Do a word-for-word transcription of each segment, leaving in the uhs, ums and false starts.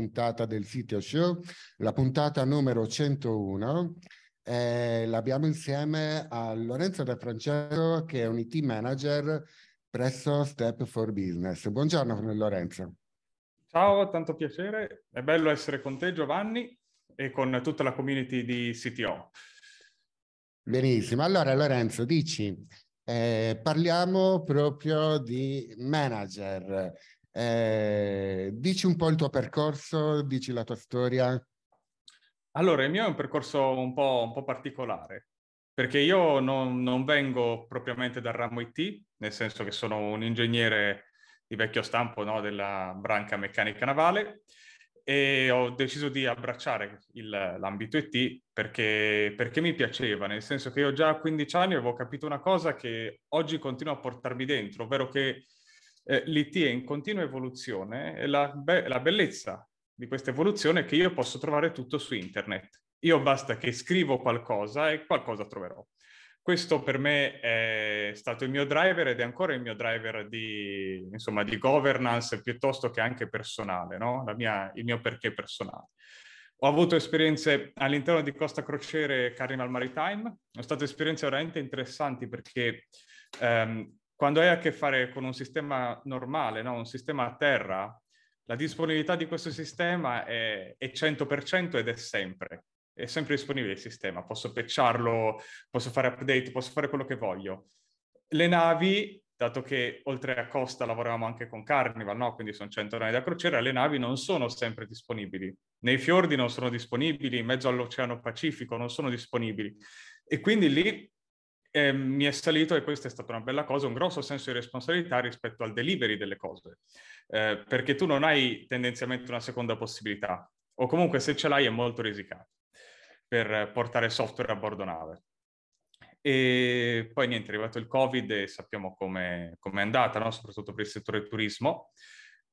Puntata del C T O Show, la puntata numero centouno, eh, l'abbiamo insieme a Lorenzo De Francesco, che è un I T manager presso Step four Business. Buongiorno Lorenzo. Ciao, tanto piacere, è bello essere con te Giovanni e con tutta la community di C T O. Benissimo, allora Lorenzo dici, eh, parliamo proprio di manager. Eh, dici un po' il tuo percorso, dici la tua storia. Allora, il mio è un percorso un po', un po' particolare, perché io non, non vengo propriamente dal ramo I T, nel senso che sono un ingegnere di vecchio stampo, no, della branca meccanica navale, e ho deciso di abbracciare l'ambito I T perché, perché mi piaceva, nel senso che io già a quindici anni avevo capito una cosa che oggi continua a portarmi dentro, ovvero che l'I T è in continua evoluzione e la, be- la bellezza di questa evoluzione è che io posso trovare tutto su internet. Io basta che scrivo qualcosa e qualcosa troverò. Questo per me è stato il mio driver ed è ancora il mio driver di, insomma, di governance piuttosto che anche personale, no? La mia, il mio perché personale. Ho avuto esperienze all'interno di Costa Crociere e Carnival Maritime. Sono state esperienze veramente interessanti perché Um, quando hai a che fare con un sistema normale, no? Un sistema a terra, la disponibilità di questo sistema è, è cento per cento ed è sempre. È sempre disponibile il sistema. Posso patcharlo, posso fare update, posso fare quello che voglio. Le navi, dato che oltre a Costa lavoravamo anche con Carnival, no? Quindi sono cento navi da crociera, le navi non sono sempre disponibili. Nei fiordi non sono disponibili, in mezzo all'Oceano Pacifico non sono disponibili. E quindi lì Eh, mi è salito, e questa è stata una bella cosa, un grosso senso di responsabilità rispetto al delivery delle cose, eh, perché tu non hai tendenzialmente una seconda possibilità, o comunque se ce l'hai è molto risicato per portare software a bordo nave. E poi niente, è arrivato il Covid e sappiamo come è andata, no? Soprattutto per il settore turismo,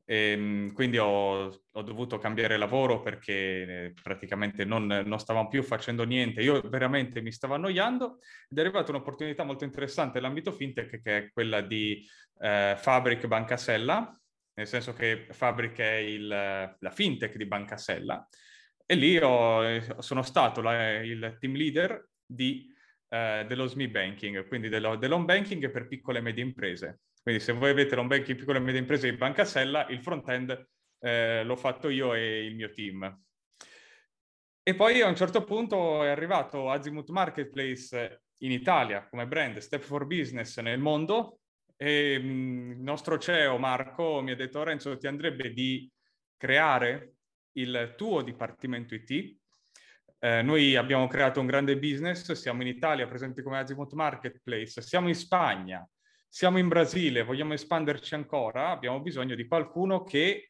e quindi ho, ho dovuto cambiare lavoro perché praticamente non, non stavamo più facendo niente, io veramente mi stavo annoiando ed è arrivata un'opportunità molto interessante nell'ambito fintech, che è quella di eh, Fabric Banca Sella, nel senso che Fabric è il, la fintech di Banca Sella, e lì ho, sono stato la, il team leader di, eh, dello S M E banking, quindi dello, dell'home banking per piccole e medie imprese. Quindi se voi avete l'home banking piccole e medie imprese di Banca Sella, il front-end eh, l'ho fatto io e il mio team. E poi a un certo punto è arrivato Azimut Marketplace in Italia come brand, Step four Business nel mondo, e mh, il nostro C E O Marco mi ha detto: Lorenzo, ti andrebbe di creare il tuo dipartimento I T. Eh, noi abbiamo creato un grande business, siamo in Italia presenti come Azimut Marketplace, siamo in Spagna, siamo in Brasile, vogliamo espanderci ancora, abbiamo bisogno di qualcuno che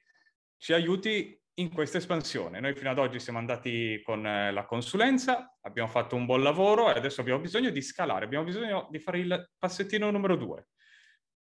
ci aiuti in questa espansione. Noi fino ad oggi siamo andati con la consulenza, abbiamo fatto un buon lavoro e adesso abbiamo bisogno di scalare, abbiamo bisogno di fare il passettino numero due.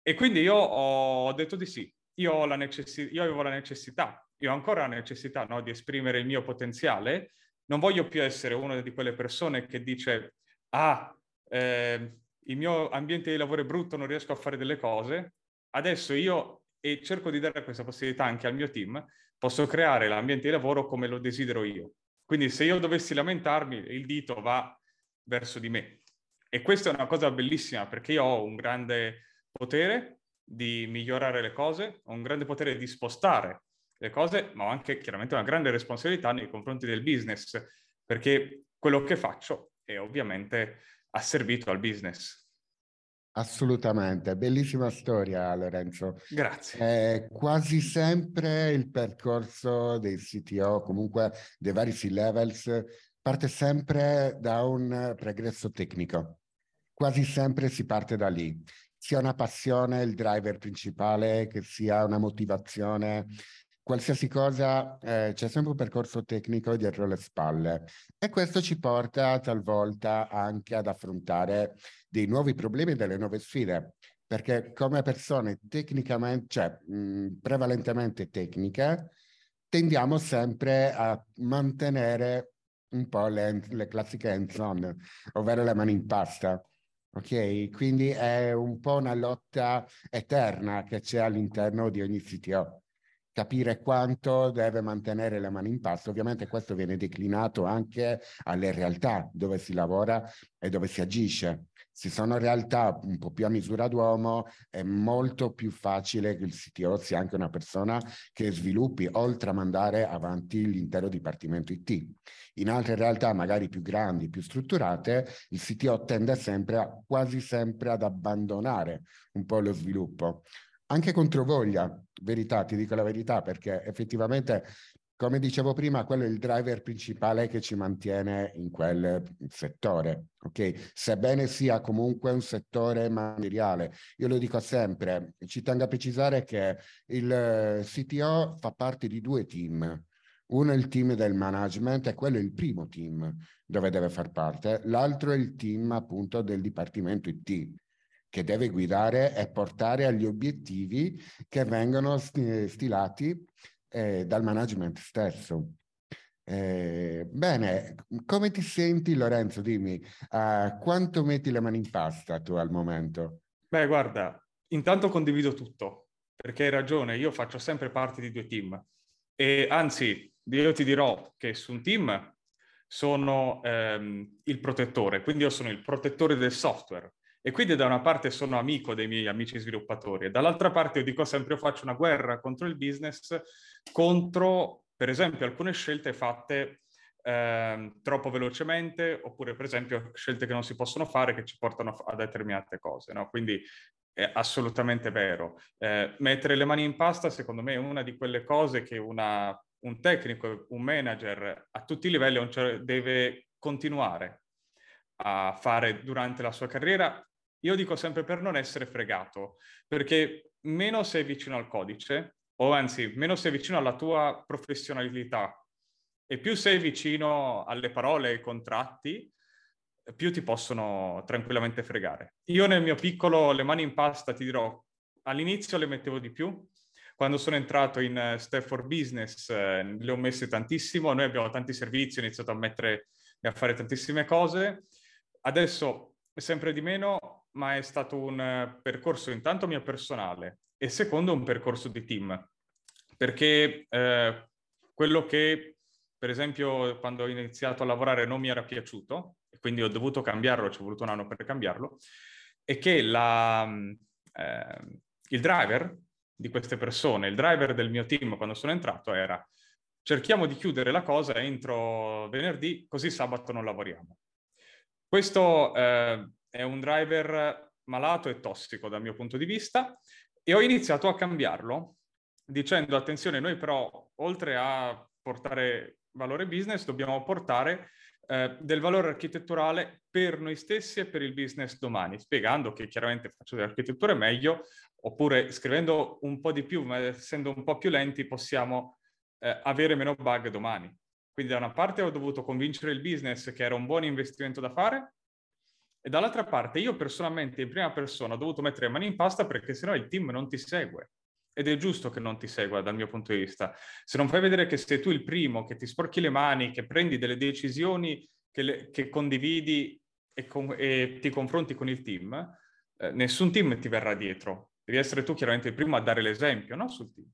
E quindi io ho detto di sì, io, ho la necessi- io avevo la necessità, io ho ancora la necessità, no, di esprimere il mio potenziale. Non voglio più essere una di quelle persone che dice, ah, eh, il mio ambiente di lavoro è brutto, non riesco a fare delle cose. Adesso io, e cerco di dare questa possibilità anche al mio team, posso creare l'ambiente di lavoro come lo desidero io. Quindi se io dovessi lamentarmi, il dito va verso di me. E questa è una cosa bellissima, perché io ho un grande potere di migliorare le cose, ho un grande potere di spostare le cose, ma ho anche chiaramente una grande responsabilità nei confronti del business, perché quello che faccio è ovviamente ha servito al business. Assolutamente, bellissima storia Lorenzo. Grazie. Eh, quasi sempre il percorso dei C T O, comunque dei vari C-levels, parte sempre da un pregresso tecnico. Quasi sempre si parte da lì. Sia una passione, il driver principale, che sia una motivazione, qualsiasi cosa, eh, c'è sempre un percorso tecnico dietro le spalle, e questo ci porta talvolta anche ad affrontare dei nuovi problemi e delle nuove sfide, perché come persone tecnicamente, cioè mh, prevalentemente tecniche, tendiamo sempre a mantenere un po' le, le classiche hands-on, ovvero le mani in pasta. Ok? Quindi è un po' una lotta eterna che c'è all'interno di ogni C T O. capire quanto deve mantenere le mani in pasta. Ovviamente questo viene declinato anche alle realtà dove si lavora e dove si agisce. Se sono realtà un po' più a misura d'uomo, è molto più facile che il C T O sia anche una persona che sviluppi, oltre a mandare avanti l'intero dipartimento I T. In altre realtà, magari più grandi, più strutturate, il C T O tende sempre, a, quasi sempre ad abbandonare un po' lo sviluppo. Anche controvoglia, verità, ti dico la verità, perché effettivamente, come dicevo prima, quello è il driver principale che ci mantiene in quel settore, ok? Sebbene sia comunque un settore manageriale, io lo dico sempre, ci tengo a precisare che il C T O fa parte di due team. Uno è il team del management e quello è il primo team dove deve far parte, l'altro è il team appunto del dipartimento I T, che deve guidare e portare agli obiettivi che vengono stilati eh, dal management stesso. Eh, bene, come ti senti, Lorenzo? Dimmi, uh, quanto metti le mani in pasta tu al momento? Beh, guarda, intanto condivido tutto, perché hai ragione, io faccio sempre parte di due team. E anzi, io ti dirò che su un team sono ehm, il protettore, quindi io sono il protettore del software. E quindi da una parte sono amico dei miei amici sviluppatori e dall'altra parte io dico sempre, io faccio una guerra contro il business, contro per esempio alcune scelte fatte eh, troppo velocemente, oppure per esempio scelte che non si possono fare che ci portano a determinate cose, no? Quindi è assolutamente vero. Eh, mettere le mani in pasta secondo me è una di quelle cose che una, un tecnico, un manager a tutti i livelli deve continuare a fare durante la sua carriera. Io dico sempre per non essere fregato, perché meno sei vicino al codice, o anzi, meno sei vicino alla tua professionalità e più sei vicino alle parole e ai contratti, più ti possono tranquillamente fregare. Io nel mio piccolo le mani in pasta, ti dirò, all'inizio le mettevo di più. Quando sono entrato in Step four Business eh, le ho messe tantissimo, noi abbiamo tanti servizi, ho iniziato a mettere e a fare tantissime cose. Adesso sempre di meno, ma è stato un percorso intanto mio personale e secondo un percorso di team, perché eh, quello che per esempio quando ho iniziato a lavorare non mi era piaciuto, e quindi ho dovuto cambiarlo, ci è voluto un anno per cambiarlo, è che la, eh, il driver di queste persone, il driver del mio team quando sono entrato era: cerchiamo di chiudere la cosa entro venerdì, così sabato non lavoriamo. Questo eh, è un driver malato e tossico dal mio punto di vista, e ho iniziato a cambiarlo dicendo: attenzione, noi però oltre a portare valore business dobbiamo portare eh, del valore architetturale per noi stessi e per il business domani, spiegando che chiaramente faccio dell'architettura meglio, oppure scrivendo un po' di più, ma essendo un po' più lenti possiamo eh, avere meno bug domani. Quindi da una parte ho dovuto convincere il business che era un buon investimento da fare, e dall'altra parte io personalmente in prima persona ho dovuto mettere le mani in pasta, perché sennò il team non ti segue, ed è giusto che non ti segua dal mio punto di vista. Se non fai vedere che sei tu il primo, che ti sporchi le mani, che prendi delle decisioni, che, le, che condividi e, con, e ti confronti con il team, eh, nessun team ti verrà dietro. Devi essere tu chiaramente il primo a dare l'esempio, no? Sul team.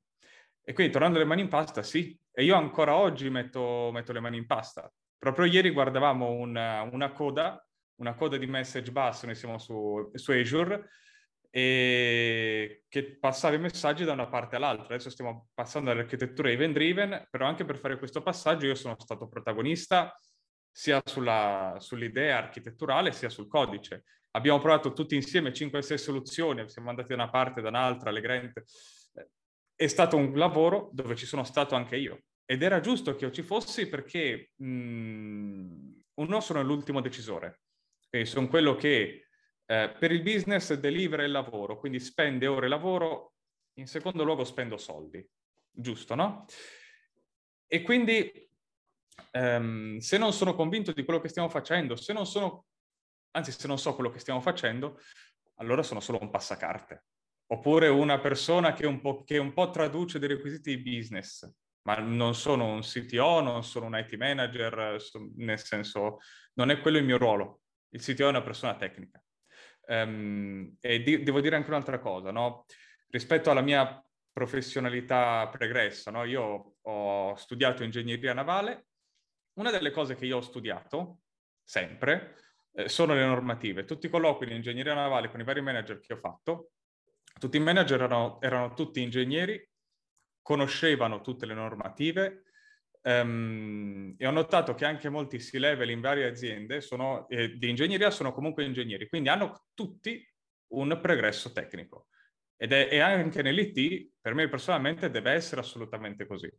E quindi tornando alle mani in pasta, sì, e io ancora oggi metto, metto le mani in pasta. Proprio ieri guardavamo una, una coda, una coda di message bus, noi siamo su, su Azure, e che passava i messaggi da una parte all'altra. Adesso stiamo passando all'architettura event driven, però anche per fare questo passaggio io sono stato protagonista sia sulla, sull'idea architetturale sia sul codice. Abbiamo provato tutti insieme cinque o sei soluzioni, siamo andati da una parte, da un'altra, alle grant. È stato un lavoro dove ci sono stato anche io, ed era giusto che io ci fossi, perché mh, un no sono l'ultimo decisore, e sono quello che eh, per il business delivera il lavoro, quindi spende ore lavoro, in secondo luogo spendo soldi, giusto, no? E quindi ehm, se non sono convinto di quello che stiamo facendo, se non sono, anzi se non so quello che stiamo facendo, allora sono solo un passacarte. Oppure una persona che un po', che un po' traduce dei requisiti di business, ma non sono un C T O, non sono un I T manager, nel senso non è quello il mio ruolo. Il C T O è una persona tecnica. Um, e di- devo dire anche un'altra cosa, no? Rispetto alla mia professionalità pregressa, no? Io ho studiato ingegneria navale. Una delle cose che io ho studiato, sempre, eh, sono le normative. Tutti i colloqui di ingegneria navale con i vari manager che ho fatto, tutti i manager erano, erano tutti ingegneri, conoscevano tutte le normative, um, e ho notato che anche molti C-level in varie aziende sono, eh, di ingegneria sono comunque ingegneri, quindi hanno tutti un pregresso tecnico. Ed è, e anche nell'I T, per me personalmente, deve essere assolutamente così.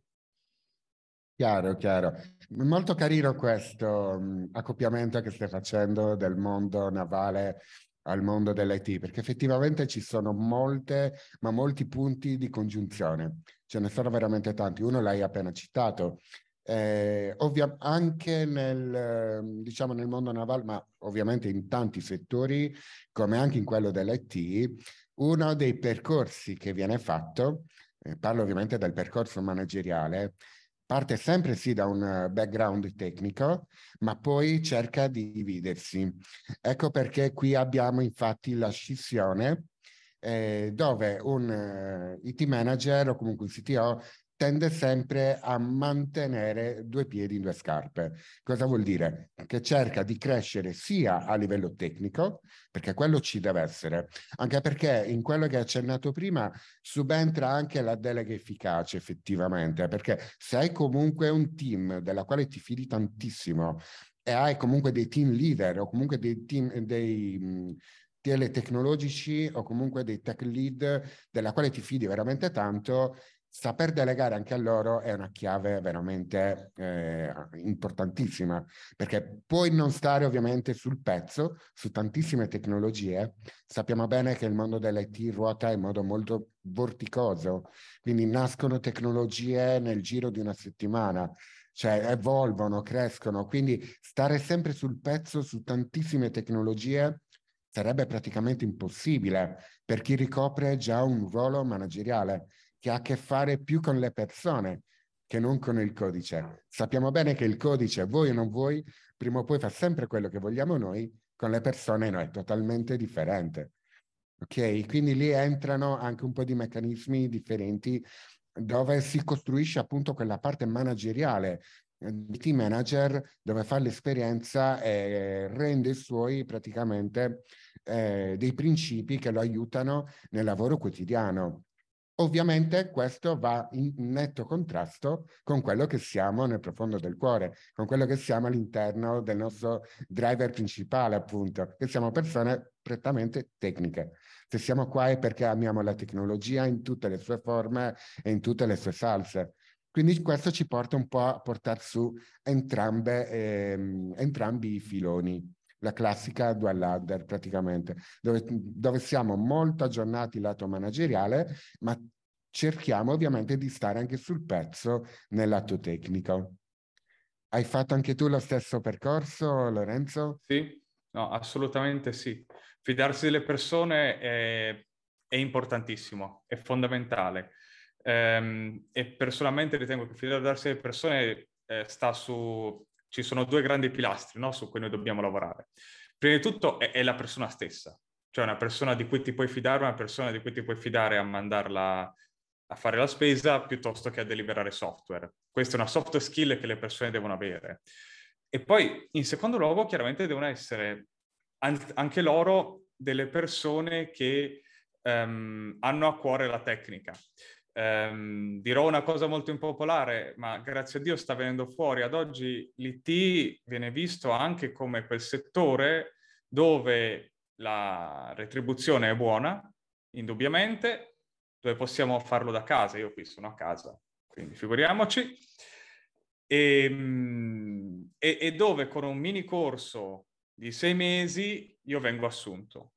Chiaro, chiaro. Molto carino questo mh, accoppiamento che stai facendo del mondo navale al mondo dell'I T, perché effettivamente ci sono molte, ma molti punti di congiunzione. Ce ne sono veramente tanti. Uno l'hai appena citato. Eh, ovvia, anche nel, diciamo, nel mondo navale, ma ovviamente in tanti settori, come anche in quello dell'I T, uno dei percorsi che viene fatto, eh, parlo ovviamente del percorso manageriale, parte sempre sì da un background tecnico, ma poi cerca di dividersi. Ecco perché qui abbiamo infatti la scissione, eh, dove un uh, I T manager o comunque un C T O tende sempre a mantenere due piedi in due scarpe. Cosa vuol dire? Che cerca di crescere sia a livello tecnico, perché quello ci deve essere, anche perché in quello che hai accennato prima subentra anche la delega efficace effettivamente, perché se hai comunque un team della quale ti fidi tantissimo e hai comunque dei team leader o comunque dei team, dei T L tecnologici o comunque dei tech lead della quale ti fidi veramente tanto, saper delegare anche a loro è una chiave veramente eh, importantissima, perché puoi non stare ovviamente sul pezzo, su tantissime tecnologie. Sappiamo bene che il mondo dell'I T ruota in modo molto vorticoso, quindi nascono tecnologie nel giro di una settimana, cioè evolvono, crescono, quindi stare sempre sul pezzo su tantissime tecnologie sarebbe praticamente impossibile per chi ricopre già un ruolo manageriale, che ha a che fare più con le persone che non con il codice. Sappiamo bene che il codice, voi o non voi, prima o poi fa sempre quello che vogliamo noi, con le persone no, è totalmente differente. Ok? Quindi lì entrano anche un po' di meccanismi differenti dove si costruisce appunto quella parte manageriale. Il team manager dove fa l'esperienza e rende suoi praticamente eh, dei principi che lo aiutano nel lavoro quotidiano. Ovviamente questo va in netto contrasto con quello che siamo nel profondo del cuore, con quello che siamo all'interno del nostro driver principale, appunto, che siamo persone prettamente tecniche. Se siamo qua è perché amiamo la tecnologia in tutte le sue forme e in tutte le sue salse. Quindi questo ci porta un po' a portare su entrambe, ehm, entrambi i filoni. La classica dual ladder praticamente, dove, dove siamo molto aggiornati lato manageriale, ma cerchiamo ovviamente di stare anche sul pezzo nel lato tecnico. Hai fatto anche tu lo stesso percorso, Lorenzo? Sì, no, assolutamente sì. Fidarsi delle persone è, è importantissimo, è fondamentale. Ehm, e personalmente ritengo che fidarsi delle persone eh, sta su... Ci sono due grandi pilastri, no, su cui noi dobbiamo lavorare. Prima di tutto è, è la persona stessa, cioè una persona di cui ti puoi fidare, una persona di cui ti puoi fidare a mandarla a fare la spesa piuttosto che a deliberare software. Questa è una soft skill che le persone devono avere. E poi, in secondo luogo, chiaramente devono essere anche loro delle persone che um, hanno a cuore la tecnica. Um, dirò una cosa molto impopolare, ma grazie a Dio sta venendo fuori ad oggi l'I T viene visto anche come quel settore dove la retribuzione è buona, indubbiamente, dove possiamo farlo da casa. Io qui sono a casa, quindi figuriamoci, e, e, e dove con un mini corso di sei mesi io vengo assunto,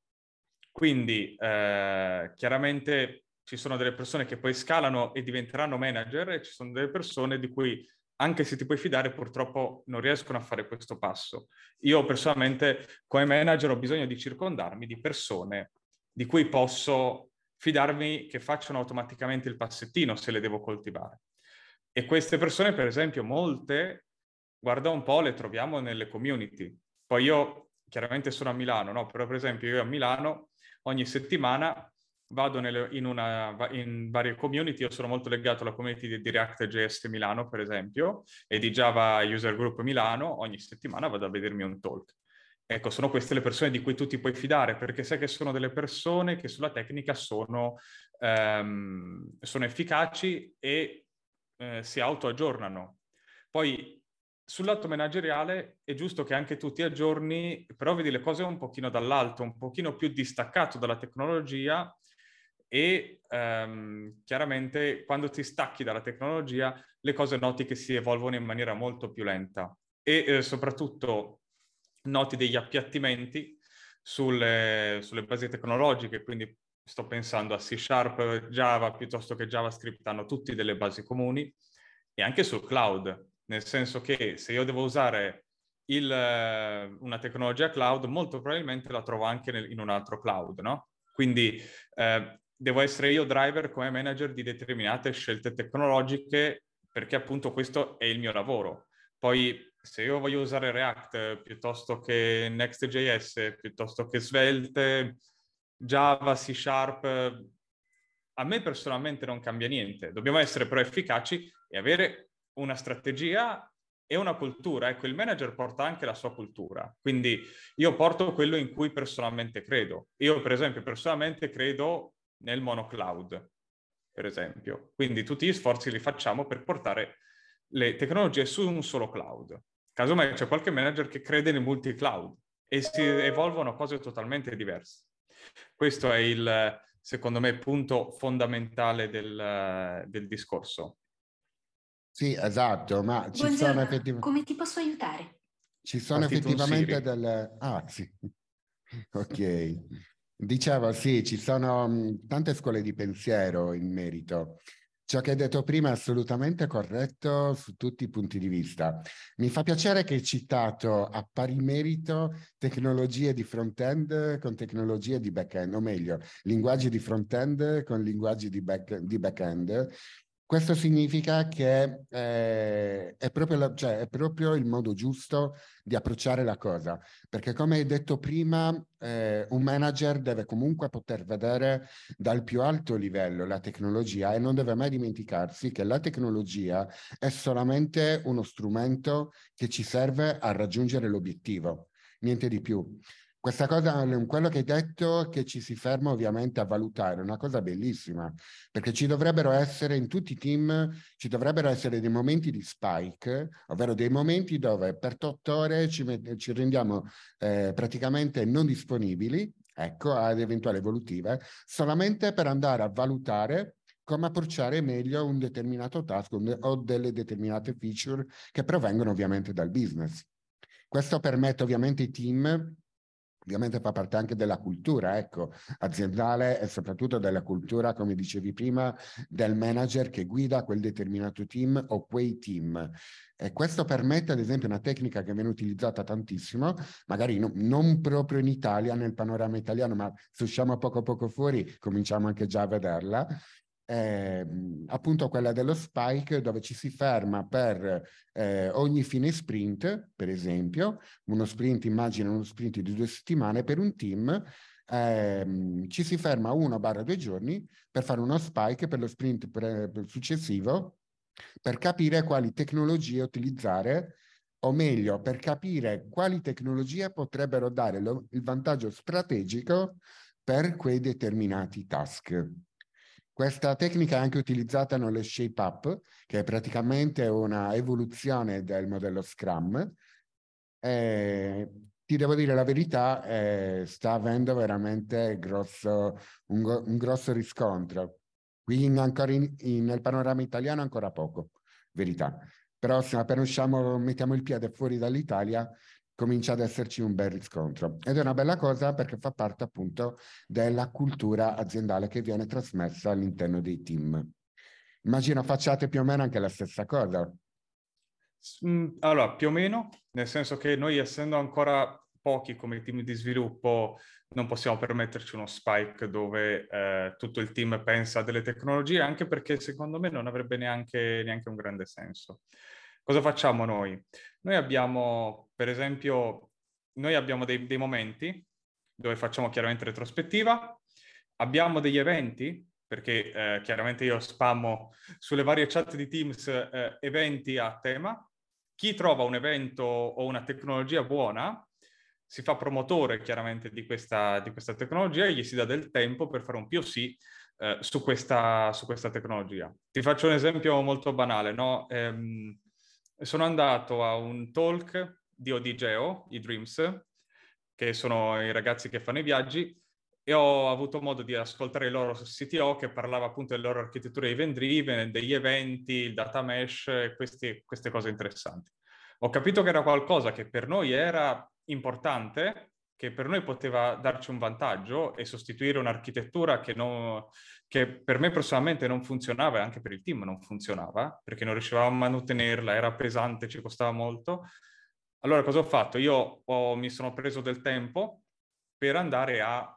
quindi eh, chiaramente ci sono delle persone che poi scalano e diventeranno manager e ci sono delle persone di cui, anche se ti puoi fidare, purtroppo non riescono a fare questo passo. Io personalmente come manager ho bisogno di circondarmi di persone di cui posso fidarmi che facciano automaticamente il passettino se le devo coltivare. E queste persone, per esempio, molte, guarda un po', le troviamo nelle community. Poi io chiaramente sono a Milano, no? Però per esempio io a Milano ogni settimana vado nelle, in, una, in varie community. Io sono molto legato alla community di, di React.js Milano, per esempio, e di Java User Group Milano. Ogni settimana vado a vedermi un talk. Ecco, sono queste le persone di cui tu ti puoi fidare, perché sai che sono delle persone che sulla tecnica sono, ehm, sono efficaci e eh, si autoaggiornano. Poi sul lato manageriale è giusto che anche tu ti aggiorni, però vedi le cose un pochino dall'alto, un pochino più distaccato dalla tecnologia e ehm, chiaramente quando ti stacchi dalla tecnologia le cose noti che si evolvono in maniera molto più lenta e eh, soprattutto noti degli appiattimenti sulle, sulle basi tecnologiche, quindi sto pensando a C Sharp, Java, piuttosto che JavaScript, hanno tutti delle basi comuni, e anche sul cloud, nel senso che se io devo usare il, una tecnologia cloud, molto probabilmente la trovo anche nel, in un altro cloud, no? Quindi eh, devo essere io driver come manager di determinate scelte tecnologiche, perché appunto questo è il mio lavoro. Poi se io voglio usare React piuttosto che Next.js, piuttosto che Svelte, Java, C Sharp, a me personalmente non cambia niente. Dobbiamo essere però efficaci e avere una strategia e una cultura. Ecco, il manager porta anche la sua cultura. Quindi io porto quello in cui personalmente credo. Io, per esempio, personalmente credo nel monocloud, per esempio. Quindi tutti gli sforzi li facciamo per portare le tecnologie su un solo cloud. Casomai c'è cioè qualche manager che crede nel multi-cloud e si evolvono cose totalmente diverse. Questo è il, secondo me, punto fondamentale del, del discorso. Sì, esatto, ma ci Buongiorno. sono effettivamente... Come ti posso aiutare? Ci sono Partito effettivamente delle... Ah, sì. Ok. Dicevo, sì, ci sono tante scuole di pensiero in merito. Ciò che hai detto prima è assolutamente corretto su tutti i punti di vista. Mi fa piacere che hai citato a pari merito tecnologie di front-end con tecnologie di back-end, o meglio, linguaggi di front-end con linguaggi di back-end. Questo significa che eh, è, proprio la, cioè, è proprio il modo giusto di approcciare la cosa, perché come hai detto prima, eh, un manager deve comunque poter vedere dal più alto livello la tecnologia e non deve mai dimenticarsi che la tecnologia è solamente uno strumento che ci serve a raggiungere l'obiettivo, niente di più. Questa cosa, quello che hai detto, che ci si ferma ovviamente a valutare, è una cosa bellissima, perché ci dovrebbero essere in tutti i team, ci dovrebbero essere dei momenti di spike, ovvero dei momenti dove per otto ore ci, ci rendiamo eh, praticamente non disponibili, ecco, ad eventuali evolutive, solamente per andare a valutare come approcciare meglio un determinato task o delle determinate feature che provengono ovviamente dal business. Questo permette ovviamente ai team... Ovviamente fa parte anche della cultura, ecco, aziendale e soprattutto della cultura, come dicevi prima, del manager che guida quel determinato team o quei team. E questo permette, ad esempio, una tecnica che viene utilizzata tantissimo, magari no, non proprio in Italia, nel panorama italiano, ma se usciamo poco a poco fuori cominciamo anche già a vederla, Eh, appunto quella dello spike, dove ci si ferma per eh, ogni fine sprint, per esempio uno sprint, immagina uno sprint di due settimane per un team, eh, ci si ferma uno barra due giorni per fare uno spike per lo sprint pre- successivo, per capire quali tecnologie utilizzare, o meglio per capire quali tecnologie potrebbero dare lo- il vantaggio strategico per quei determinati task. Questa tecnica è anche utilizzata nello Shape Up, che è praticamente una evoluzione del modello Scrum. E, ti devo dire la verità, eh, sta avendo veramente grosso, un, un grosso riscontro. Qui in, ancora in, in, nel panorama italiano ancora poco, verità. Però se appena usciamo, mettiamo il piede fuori dall'Italia, comincia ad esserci un bel riscontro, ed è una bella cosa perché fa parte appunto della cultura aziendale che viene trasmessa all'interno dei team. Immagino facciate più o meno anche la stessa cosa. Allora, più o meno, nel senso che noi, essendo ancora pochi come team di sviluppo, non possiamo permetterci uno spike dove eh, tutto il team pensa a delle tecnologie, anche perché secondo me non avrebbe neanche, neanche un grande senso. Cosa facciamo noi? Noi abbiamo, per esempio, noi abbiamo dei, dei momenti dove facciamo chiaramente retrospettiva, Abbiamo degli eventi, perché eh, chiaramente io spammo sulle varie chat di Teams eh, eventi a tema. Chi trova un evento o una tecnologia buona si fa promotore chiaramente di questa, di questa tecnologia e gli si dà del tempo per fare un P O C eh, su, questa, su questa tecnologia. Ti faccio un esempio molto banale, no? Ehm, sono andato a un talk di Odigeo, i Dreams, che sono i ragazzi che fanno i viaggi, e ho avuto modo di ascoltare il loro C T O che parlava appunto delle loro architetture event-driven, degli eventi, il data mesh, questi, queste cose interessanti. Ho capito che era qualcosa che per noi era importante, che per noi poteva darci un vantaggio e sostituire un'architettura che, non, che per me personalmente non funzionava e anche per il team non funzionava, perché non riuscivamo a mantenerla, era pesante, ci costava molto. Allora cosa ho fatto? Io ho, mi sono preso del tempo per andare a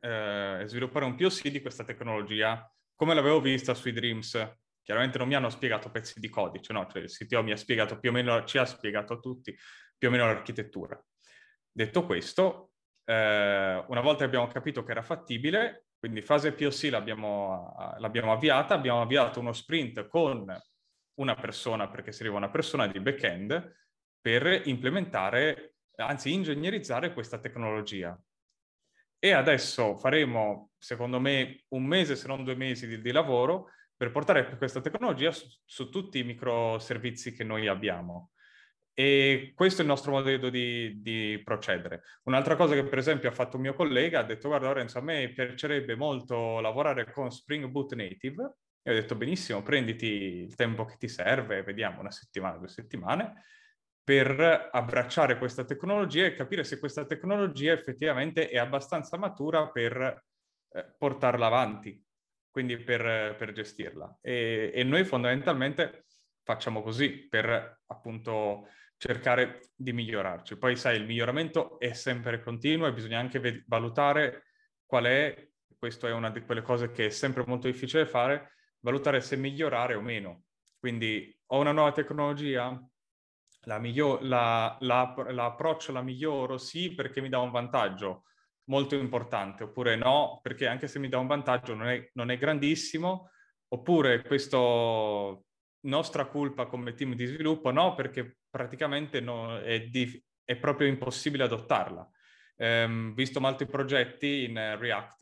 eh, sviluppare un P O C di questa tecnologia, come l'avevo vista sui Dreams. Chiaramente non mi hanno spiegato pezzi di codice, no? Cioè il C T O mi ha spiegato più o meno, ci ha spiegato a tutti più o meno l'architettura. Detto questo, eh, una volta abbiamo capito che era fattibile, quindi fase P O C l'abbiamo, l'abbiamo avviata, abbiamo avviato uno sprint con una persona, perché serviva una persona di back-end, per implementare, anzi ingegnerizzare questa tecnologia. E adesso faremo, secondo me, un mese se non due mesi di, di lavoro per portare questa tecnologia su, su tutti i microservizi che noi abbiamo. E questo è il nostro modo di, di procedere. Un'altra cosa che per esempio ha fatto un mio collega, ha detto: guarda Lorenzo, a me piacerebbe molto lavorare con Spring Boot Native. E ho detto: benissimo, prenditi il tempo che ti serve, vediamo una settimana, due settimane, per abbracciare questa tecnologia e capire se questa tecnologia effettivamente è abbastanza matura per eh, portarla avanti, quindi per, per gestirla. E, e noi fondamentalmente facciamo così per appunto cercare di migliorarci. Poi sai, il miglioramento è sempre continuo e bisogna anche valutare qual è, questa è una di quelle cose che è sempre molto difficile fare, valutare se migliorare o meno. Quindi ho una nuova tecnologia, La miglior, la, la, l'approccio la miglioro sì perché mi dà un vantaggio molto importante, oppure no perché anche se mi dà un vantaggio non è, non è grandissimo, oppure questa nostra colpa come team di sviluppo no perché praticamente no, è, di, è proprio impossibile adottarla. Ehm, visto molti progetti in React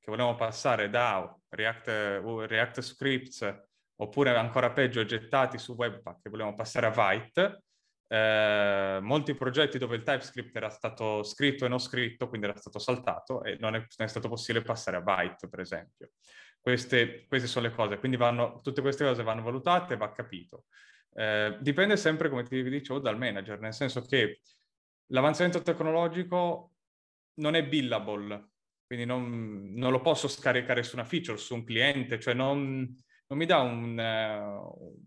che volevamo passare da React, React Scripts, oppure ancora peggio gettati su Webpack che volevamo passare a Vite. Eh, molti progetti dove il TypeScript era stato scritto e non scritto, quindi era stato saltato e non è, non è stato possibile passare a Vite, per esempio. Queste, queste sono le cose, quindi vanno, tutte queste cose vanno valutate e va capito. Eh, dipende sempre, come ti dicevo, dal manager, nel senso che l'avanzamento tecnologico non è billable, quindi non, non lo posso scaricare su una feature, su un cliente, cioè non, non mi dà un... Uh,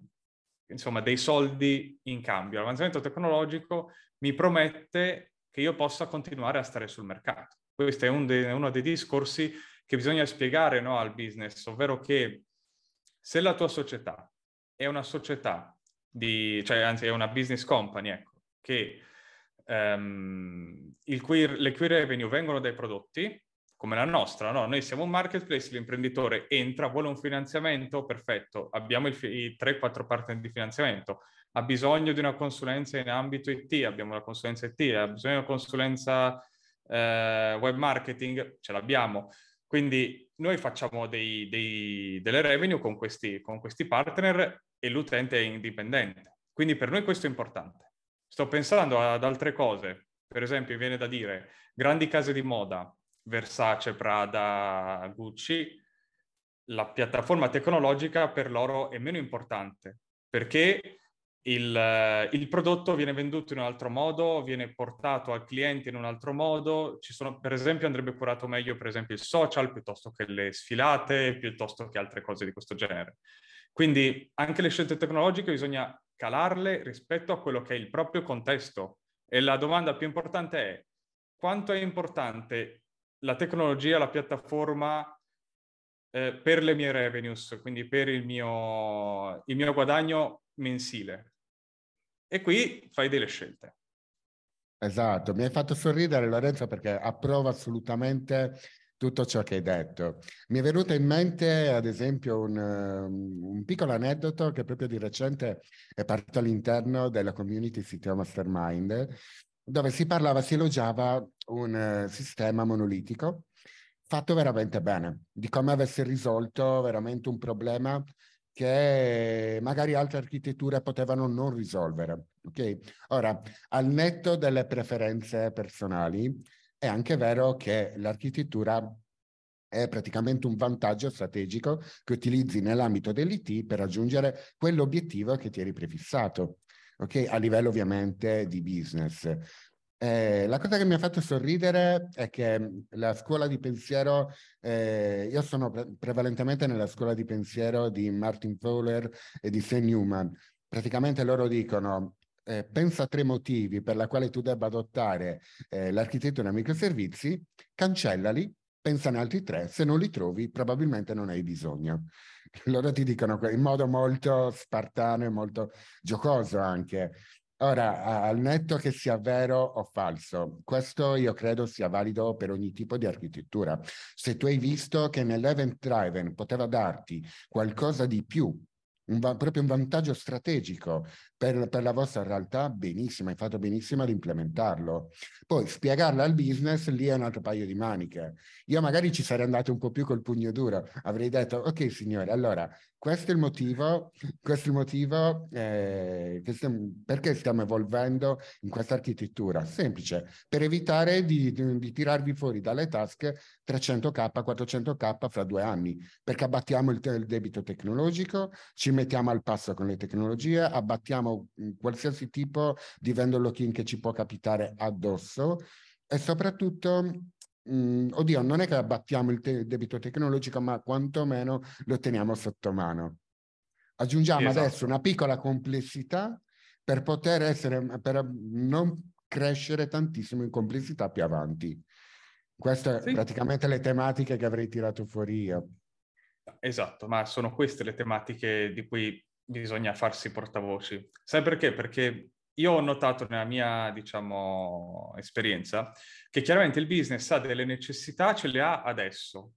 insomma, dei soldi in cambio. L'avanzamento tecnologico mi promette che io possa continuare a stare sul mercato. Questo è un de- uno dei discorsi che bisogna spiegare, no, al business, ovvero che se la tua società è una società di, cioè anzi è una business company, ecco, che um, il cui, le cui revenue vengono dai prodotti, come la nostra, no? Noi siamo un marketplace, l'imprenditore entra, vuole un finanziamento, perfetto, abbiamo il, i tre quattro partner di finanziamento, ha bisogno di una consulenza in ambito I T, abbiamo la consulenza I T, ha bisogno di una consulenza eh, web marketing, ce l'abbiamo. Quindi noi facciamo dei, dei, delle revenue con questi, con questi partner e l'utente è indipendente. Quindi per noi questo è importante. Sto pensando ad altre cose, per esempio viene da dire grandi case di moda, Versace, Prada, Gucci, la piattaforma tecnologica per loro è meno importante perché il, il prodotto viene venduto in un altro modo, viene portato al cliente in un altro modo. Ci sono, per esempio, andrebbe curato meglio per esempio il social piuttosto che le sfilate, piuttosto che altre cose di questo genere. Quindi anche le scelte tecnologiche bisogna calarle rispetto a quello che è il proprio contesto. E la domanda più importante è: quanto è importante la tecnologia, la piattaforma eh, per le mie revenues, quindi per il mio, il mio guadagno mensile? E qui fai delle scelte. Esatto, mi hai fatto sorridere Lorenzo perché approvo assolutamente tutto ciò che hai detto. Mi è venuto in mente, ad esempio, un, un piccolo aneddoto che proprio di recente è partito all'interno della community C T O Mastermind, dove si parlava, si elogiava un sistema monolitico fatto veramente bene, di come avesse risolto veramente un problema che magari altre architetture potevano non risolvere. Okay? Ora, al netto delle preferenze personali, è anche vero che l'architettura è praticamente un vantaggio strategico che utilizzi nell'ambito dell'I T per raggiungere quell'obiettivo che ti eri prefissato, okay? A livello ovviamente di business. Eh, la cosa che mi ha fatto sorridere è che la scuola di pensiero, eh, io sono pre- prevalentemente nella scuola di pensiero di Martin Fowler e di Sam Newman. Praticamente loro dicono, eh, pensa a tre motivi per la quale tu debba adottare eh, l'architettura a microservizi, cancellali, pensa ne altri tre, se non li trovi probabilmente non hai bisogno. Loro ti dicono in modo molto spartano e molto giocoso anche. Ora, al netto che sia vero o falso, questo io credo sia valido per ogni tipo di architettura. Se tu hai visto che nell'event driven poteva darti qualcosa di più, un va- proprio un vantaggio strategico per, per la vostra realtà, benissimo, hai fatto benissimo ad implementarlo. Poi spiegarla al business, lì è un altro paio di maniche. Io magari ci sarei andato un po' più col pugno duro, avrei detto, ok signore, allora questo è il motivo, questo è il motivo eh, che stiamo, perché stiamo evolvendo in questa architettura, semplice, per evitare di, di, di tirarvi fuori dalle tasche trecentomila, quattrocentomila fra due anni, perché abbattiamo il, te- il debito tecnologico, ci mettiamo al passo con le tecnologie, abbattiamo qualsiasi tipo di vendor lock-in che ci può capitare addosso e soprattutto, mh, oddio, non è che abbattiamo il te- debito tecnologico, ma quantomeno lo teniamo sotto mano. Aggiungiamo esatto. Adesso una piccola complessità per poter essere, per non crescere tantissimo in complessità più avanti. Queste sì. Praticamente le tematiche che avrei tirato fuori io. Esatto, ma sono queste le tematiche di cui bisogna farsi portavoci. Sai perché? Perché io ho notato nella mia, diciamo, esperienza che chiaramente il business ha delle necessità, ce le ha adesso.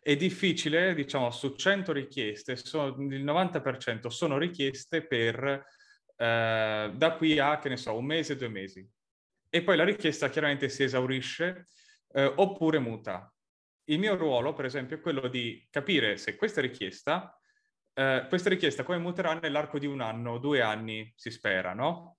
È difficile, diciamo, su cento richieste, sono, il novanta per cento sono richieste per eh, da qui a, che ne so, un mese, due mesi. E poi la richiesta chiaramente si esaurisce eh, oppure muta. Il mio ruolo, per esempio, è quello di capire se questa richiesta, eh, questa richiesta come muterà nell'arco di un anno, due anni, si spera, no?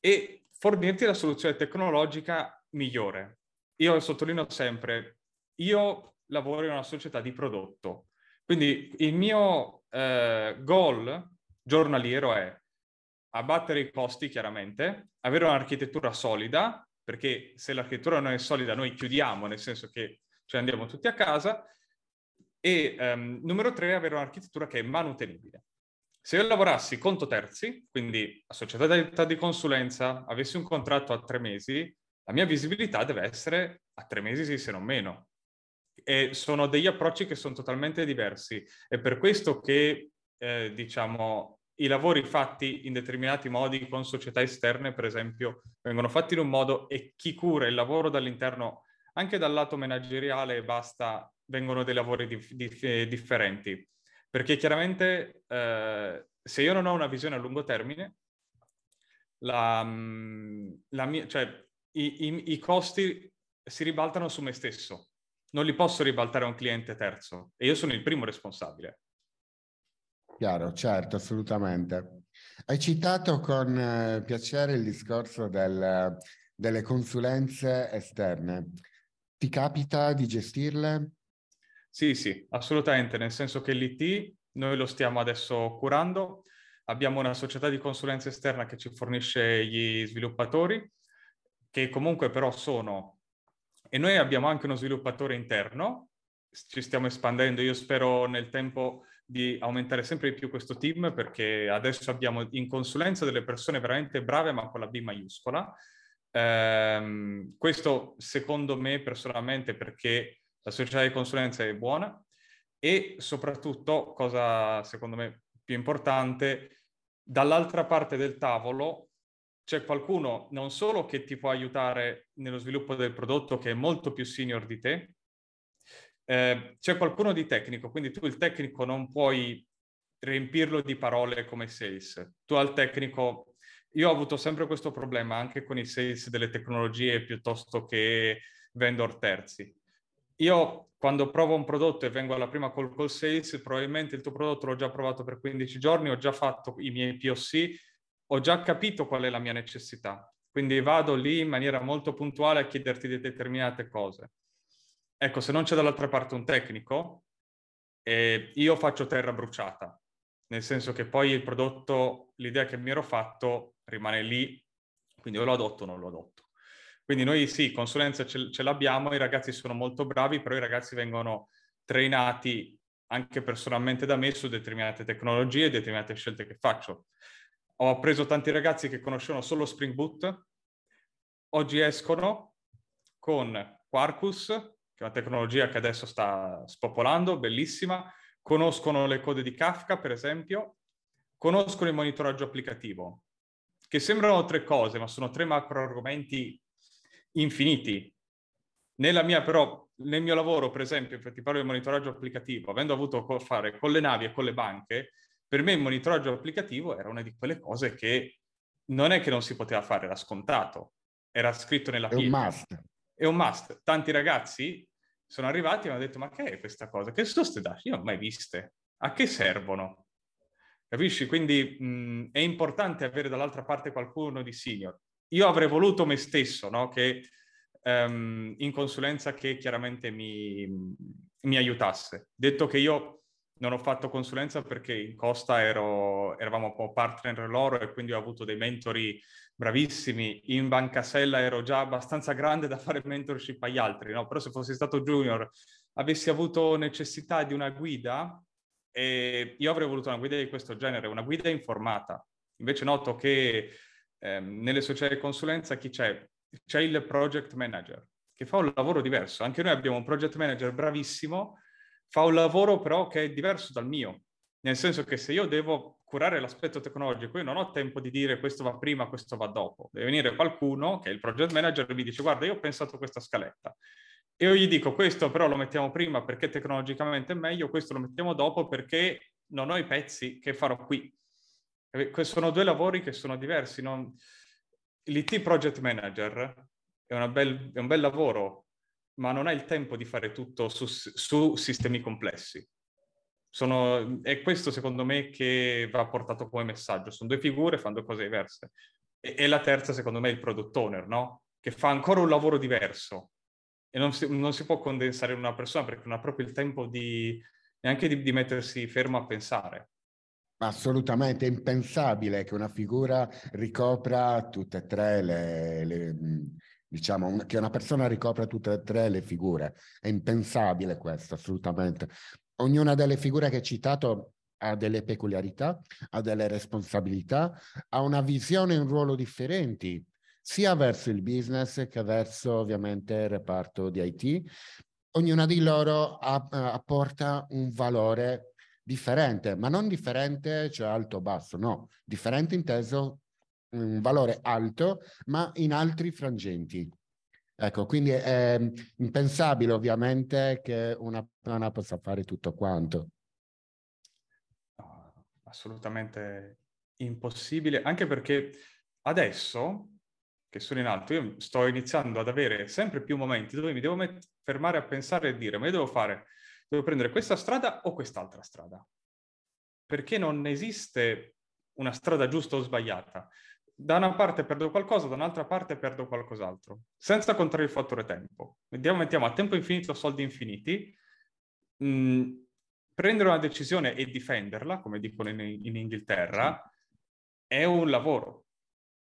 E fornirti la soluzione tecnologica migliore. Io sottolineo sempre, io lavoro in una società di prodotto, quindi il mio eh, goal giornaliero è abbattere i costi, chiaramente, avere un'architettura solida, perché se l'architettura non è solida noi chiudiamo, nel senso che cioè andiamo tutti a casa, e um, numero tre, avere un'architettura che è manutenibile. Se io lavorassi conto terzi, quindi a società di consulenza, avessi un contratto a tre mesi, la mia visibilità deve essere a tre mesi sì, se non meno. E sono degli approcci che sono totalmente diversi. È per questo che, eh, diciamo, i lavori fatti in determinati modi con società esterne, per esempio, vengono fatti in un modo e chi cura il lavoro dall'interno anche dal lato manageriale e basta, vengono dei lavori dif- dif- differenti. Perché chiaramente eh, se io non ho una visione a lungo termine, la, la mia, cioè, i, i, i costi si ribaltano su me stesso. Non li posso ribaltare a un cliente terzo. E io sono il primo responsabile. Chiaro, certo, assolutamente. Hai citato con eh, piacere il discorso del, delle consulenze esterne. Ti capita di gestirle? Sì, sì, assolutamente, nel senso che l'I T noi lo stiamo adesso curando, abbiamo una società di consulenza esterna che ci fornisce gli sviluppatori, che comunque però sono, e noi abbiamo anche uno sviluppatore interno, ci stiamo espandendo, io spero nel tempo di aumentare sempre di più questo team, perché adesso abbiamo in consulenza delle persone veramente brave, ma con la B maiuscola. Um, questo secondo me personalmente perché la società di consulenza è buona e soprattutto, cosa secondo me più importante, dall'altra parte del tavolo c'è qualcuno non solo che ti può aiutare nello sviluppo del prodotto che è molto più senior di te, Eh, c'è qualcuno di tecnico, quindi tu il tecnico non puoi riempirlo di parole come sales. Tu al tecnico, io ho avuto sempre questo problema anche con i sales delle tecnologie piuttosto che vendor terzi. Io quando provo un prodotto e vengo alla prima call call sales, probabilmente il tuo prodotto l'ho già provato per quindici giorni, ho già fatto i miei P O C, ho già capito qual è la mia necessità. Quindi vado lì in maniera molto puntuale a chiederti di determinate cose. Ecco, se non c'è dall'altra parte un tecnico, eh, io faccio terra bruciata, nel senso che poi il prodotto, l'idea che mi ero fatto rimane lì, quindi o lo adotto o non lo adotto. Quindi noi sì, consulenza ce, ce l'abbiamo, i ragazzi sono molto bravi, però i ragazzi vengono trainati anche personalmente da me su determinate tecnologie e determinate scelte che faccio. Ho appreso tanti ragazzi che conoscevano solo Spring Boot, oggi escono con Quarkus, che è una tecnologia che adesso sta spopolando, bellissima, conoscono le code di Kafka, per esempio, conoscono il monitoraggio applicativo, che sembrano tre cose, ma sono tre macro argomenti infiniti. Nella mia, però, nel mio lavoro, per esempio, ti parlo di monitoraggio applicativo, avendo avuto a che fare con le navi e con le banche, per me il monitoraggio applicativo era una di quelle cose che non è che non si poteva fare, era scontato, era scritto nella pietra. È un must. Tanti ragazzi sono arrivati e mi hanno detto: ma che è questa cosa? Che sono queste dashboard? Io non ho mai viste. A che servono? Capisci? Quindi mh, è importante avere dall'altra parte qualcuno di senior. Io avrei voluto me stesso, no? Che um, in consulenza che chiaramente mi, mi aiutasse. Detto che io non ho fatto consulenza perché in Costa ero, eravamo un po' partner loro e quindi ho avuto dei mentori bravissimi. In Banca Sella ero già abbastanza grande da fare mentorship agli altri, no? Però se fossi stato junior, avessi avuto necessità di una guida, e io avrei voluto una guida di questo genere, una guida informata. Invece noto che eh, nelle società di consulenza chi c'è? C'è il project manager, che fa un lavoro diverso. Anche noi abbiamo un project manager bravissimo, fa un lavoro però che è diverso dal mio, nel senso che se io devo curare l'aspetto tecnologico, io non ho tempo di dire questo va prima, questo va dopo. Deve venire qualcuno che è il project manager e mi dice: guarda, io ho pensato questa scaletta, e io gli dico questo però lo mettiamo prima perché tecnologicamente è meglio, questo lo mettiamo dopo perché non ho i pezzi che farò qui. Sono due lavori che sono diversi. Non... l'I T project manager è, una bel... è un bel lavoro, ma non hai il tempo di fare tutto su, su sistemi complessi. Sono, è questo secondo me che va portato come messaggio. Sono due figure, fanno due cose diverse. E, e la terza secondo me è il product owner, no? Che fa ancora un lavoro diverso. E non si, non si può condensare in una persona perché non ha proprio il tempo di, neanche di, di mettersi fermo a pensare. Assolutamente, è impensabile che una figura ricopra tutte e tre le... le... diciamo che una persona ricopra tutte e tre le figure. È impensabile questo, assolutamente. Ognuna delle figure che hai citato ha delle peculiarità, ha delle responsabilità, ha una visione e un ruolo differenti, sia verso il business che verso ovviamente il reparto di I T. Ognuna di loro apporta un valore differente, ma non differente cioè alto o basso, no, differente inteso un valore alto ma in altri frangenti. Ecco, quindi è impensabile ovviamente che una persona possa fare tutto quanto. No, assolutamente impossibile, anche perché adesso che sono in alto io sto iniziando ad avere sempre più momenti dove mi devo met- fermare a pensare e dire: ma io devo fare, devo prendere questa strada o quest'altra strada, perché non esiste una strada giusta o sbagliata. Da una parte perdo qualcosa, da un'altra parte perdo qualcos'altro, senza contare il fattore tempo. Mettiamo, mettiamo a tempo infinito soldi infiniti. Mm, prendere una decisione e difenderla, come dicono in, in Inghilterra, è un lavoro.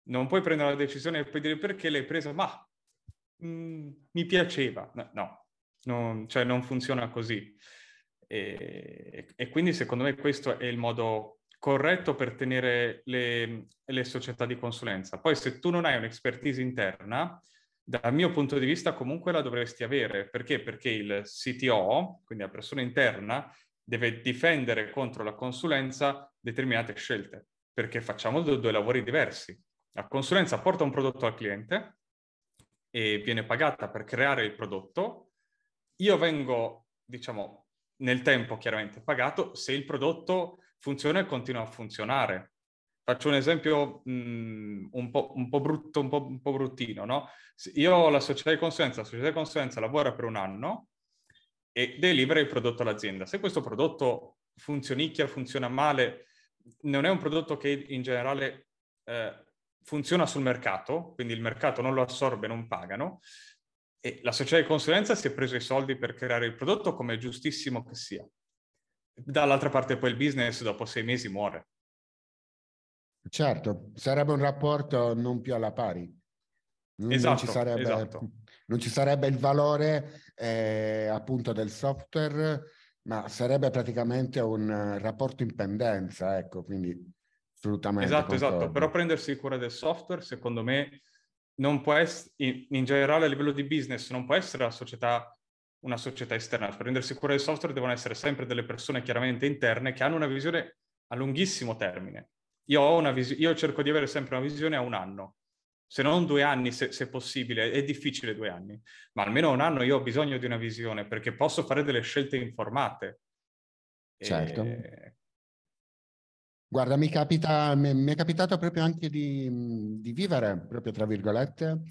Non puoi prendere una decisione e poi dire: perché l'hai presa? Ma mm, mi piaceva. No, no, non, cioè non funziona così. E, e quindi secondo me questo è il modo corretto per tenere le, le società di consulenza. Poi se tu non hai un'expertise interna, dal mio punto di vista comunque la dovresti avere. Perché? Perché il C T O, quindi la persona interna, deve difendere contro la consulenza determinate scelte, perché facciamo due, due lavori diversi. La consulenza porta un prodotto al cliente e viene pagata per creare il prodotto. Io vengo diciamo, nel tempo chiaramente pagato se il prodotto funziona e continua a funzionare. Faccio un esempio mh, un po', un po' brutto, un po', un po' bruttino, no? Io ho la società di consulenza, la società di consulenza lavora per un anno e delibera il prodotto all'azienda. Se questo prodotto funzionicchia, funziona male, non è un prodotto che in generale eh, funziona sul mercato, quindi il mercato non lo assorbe, non pagano, e la società di consulenza si è preso i soldi per creare il prodotto, come è giustissimo che sia. Dall'altra parte poi il business dopo sei mesi muore. Certo, sarebbe un rapporto non più alla pari. Non, esatto, non ci sarebbe, esatto. Non ci sarebbe il valore eh, appunto del software, ma sarebbe praticamente un rapporto in pendenza, ecco, quindi assolutamente. Esatto, contorno. Esatto, però prendersi cura del software, secondo me, non può essere, in, in generale a livello di business, non può essere la società, una società esterna. Per prendersi cura del software devono essere sempre delle persone chiaramente interne che hanno una visione a lunghissimo termine. Io, ho una vis- io cerco di avere sempre una visione a un anno, se non due anni se, se possibile, è difficile due anni, ma almeno un anno io ho bisogno di una visione perché posso fare delle scelte informate. Certo. E... Guarda, mi capita, mi, mi è capitato proprio anche di, di vivere, proprio tra virgolette,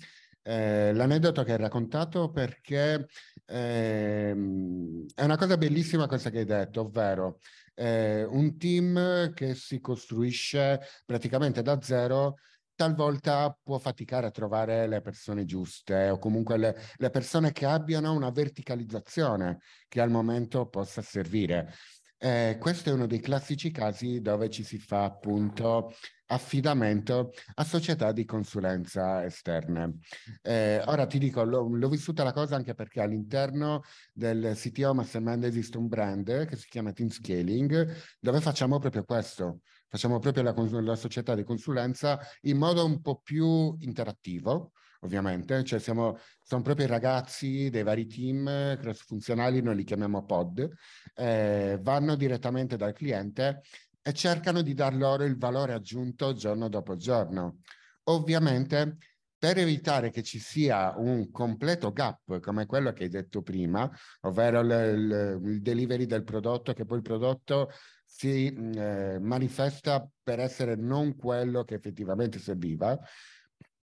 eh, l'aneddoto che hai raccontato perché eh, è una cosa bellissima questa che hai detto, ovvero... Eh, un team che si costruisce praticamente da zero talvolta può faticare a trovare le persone giuste o comunque le, le persone che abbiano una verticalizzazione che al momento possa servire. Eh, questo è uno dei classici casi dove ci si fa appunto affidamento a società di consulenza esterne. Eh, ora ti dico, l'ho, l'ho vissuta la cosa anche perché all'interno del C T O Mastermind esiste un brand che si chiama Team Scaling, dove facciamo proprio questo, facciamo proprio la, la società di consulenza in modo un po' più interattivo, ovviamente, cioè siamo, sono proprio i ragazzi dei vari team cross-funzionali, noi li chiamiamo pod, eh, vanno direttamente dal cliente e cercano di dar loro il valore aggiunto giorno dopo giorno. Ovviamente, per evitare che ci sia un completo gap, come quello che hai detto prima, ovvero il, il delivery del prodotto, che poi il prodotto si eh, manifesta per essere non quello che effettivamente serviva,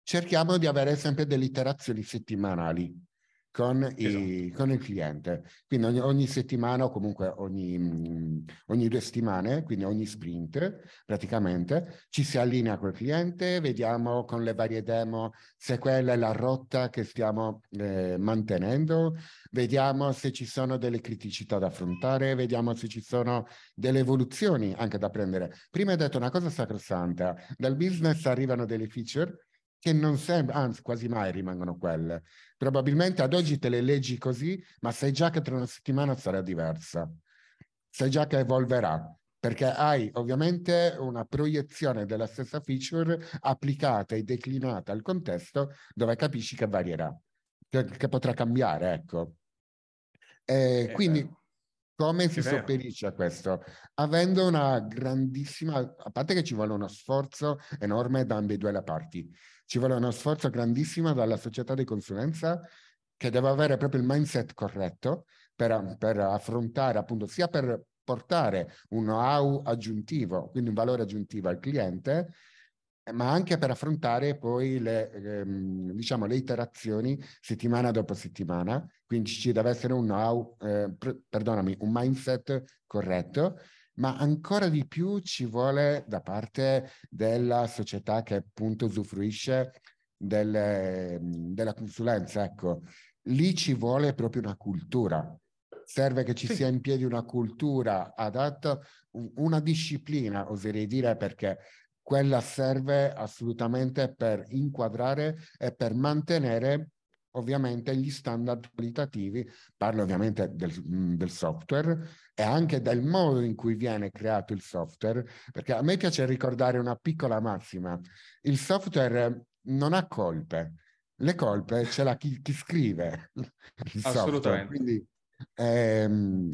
cerchiamo di avere sempre delle iterazioni settimanali con, esatto. i, con il cliente, quindi ogni, ogni settimana o comunque ogni, ogni due settimane, quindi ogni sprint praticamente, ci si allinea col cliente, vediamo con le varie demo se quella è la rotta che stiamo eh, mantenendo, vediamo se ci sono delle criticità da affrontare, vediamo se ci sono delle evoluzioni anche da prendere. Prima hai detto una cosa sacrosanta, dal business arrivano delle feature che non sembra, anzi quasi mai rimangono quelle. Probabilmente ad oggi te le leggi così, ma sai già che tra una settimana sarà diversa. Sai già che evolverà, perché hai ovviamente una proiezione della stessa feature applicata e declinata al contesto dove capisci che varierà, che, che potrà cambiare, ecco. E quindi... Vero. Come si sopperisce a questo? Avendo una grandissima, a parte che ci vuole uno sforzo enorme da ambedue le parti, ci vuole uno sforzo grandissimo dalla società di consulenza che deve avere proprio il mindset corretto per, per affrontare appunto, sia per portare un know-how aggiuntivo, quindi un valore aggiuntivo al cliente, ma anche per affrontare poi le, ehm, diciamo, le iterazioni settimana dopo settimana, quindi ci deve essere un know-how, eh, pr- perdonami, un mindset corretto, ma ancora di più ci vuole da parte della società che appunto usufruisce del, della consulenza, ecco, lì ci vuole proprio una cultura. Serve che ci sì. sia in piedi una cultura adatta, una disciplina, oserei dire, perché quella serve assolutamente per inquadrare e per mantenere ovviamente gli standard qualitativi, parlo ovviamente del, del software e anche del modo in cui viene creato il software, perché a me piace ricordare una piccola massima, il software non ha colpe, le colpe ce l'ha chi, chi scrive il software, quindi ehm,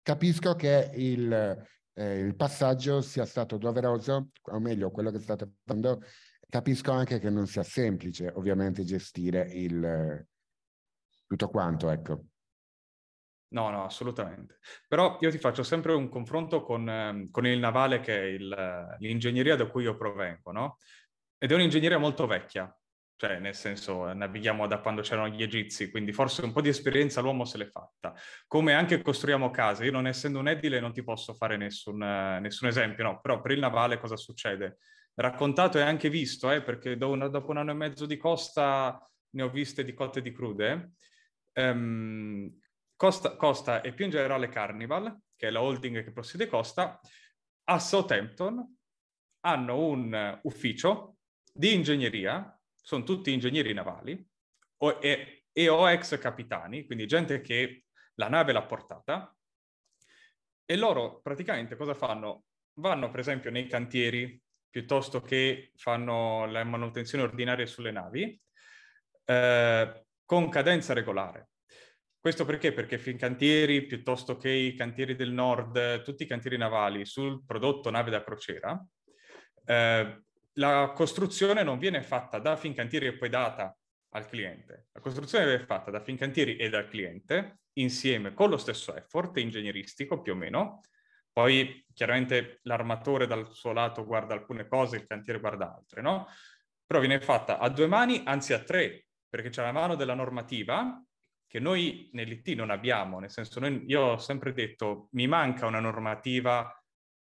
capisco che il... Eh, il passaggio sia stato doveroso, o meglio quello che state facendo, capisco anche che non sia semplice ovviamente gestire il eh, tutto quanto, ecco. No, no, assolutamente. Però io ti faccio sempre un confronto con, con il navale, che è il, l'ingegneria da cui io provengo, no? Ed è un'ingegneria molto vecchia, cioè nel senso navighiamo da quando c'erano gli egizi, quindi forse un po' di esperienza l'uomo se l'è fatta. Come anche costruiamo case, io non essendo un edile non ti posso fare nessun, nessun esempio, no? Però per il navale cosa succede? Raccontato e anche visto, eh, perché do una, dopo un anno e mezzo di Costa ne ho viste di cotte e di crude, ehm, Costa, Costa e più in generale Carnival, che è la holding che possiede Costa, a Southampton hanno un ufficio di ingegneria, sono tutti ingegneri navali o, e, e o ex capitani, quindi gente che la nave l'ha portata, e loro praticamente cosa fanno? Vanno per esempio nei cantieri, piuttosto che fanno la manutenzione ordinaria sulle navi, eh, con cadenza regolare. Questo perché? Perché Fincantieri, piuttosto che i cantieri del nord, tutti i cantieri navali sul prodotto nave da crociera, eh, la costruzione non viene fatta da Fincantieri e poi data al cliente. La costruzione viene fatta da Fincantieri e dal cliente, insieme con lo stesso effort ingegneristico più o meno. Poi chiaramente l'armatore dal suo lato guarda alcune cose, il cantiere guarda altre, no? Però viene fatta a due mani, anzi a tre, perché c'è la mano della normativa, che noi nell'I T non abbiamo, nel senso noi, io ho sempre detto mi manca una normativa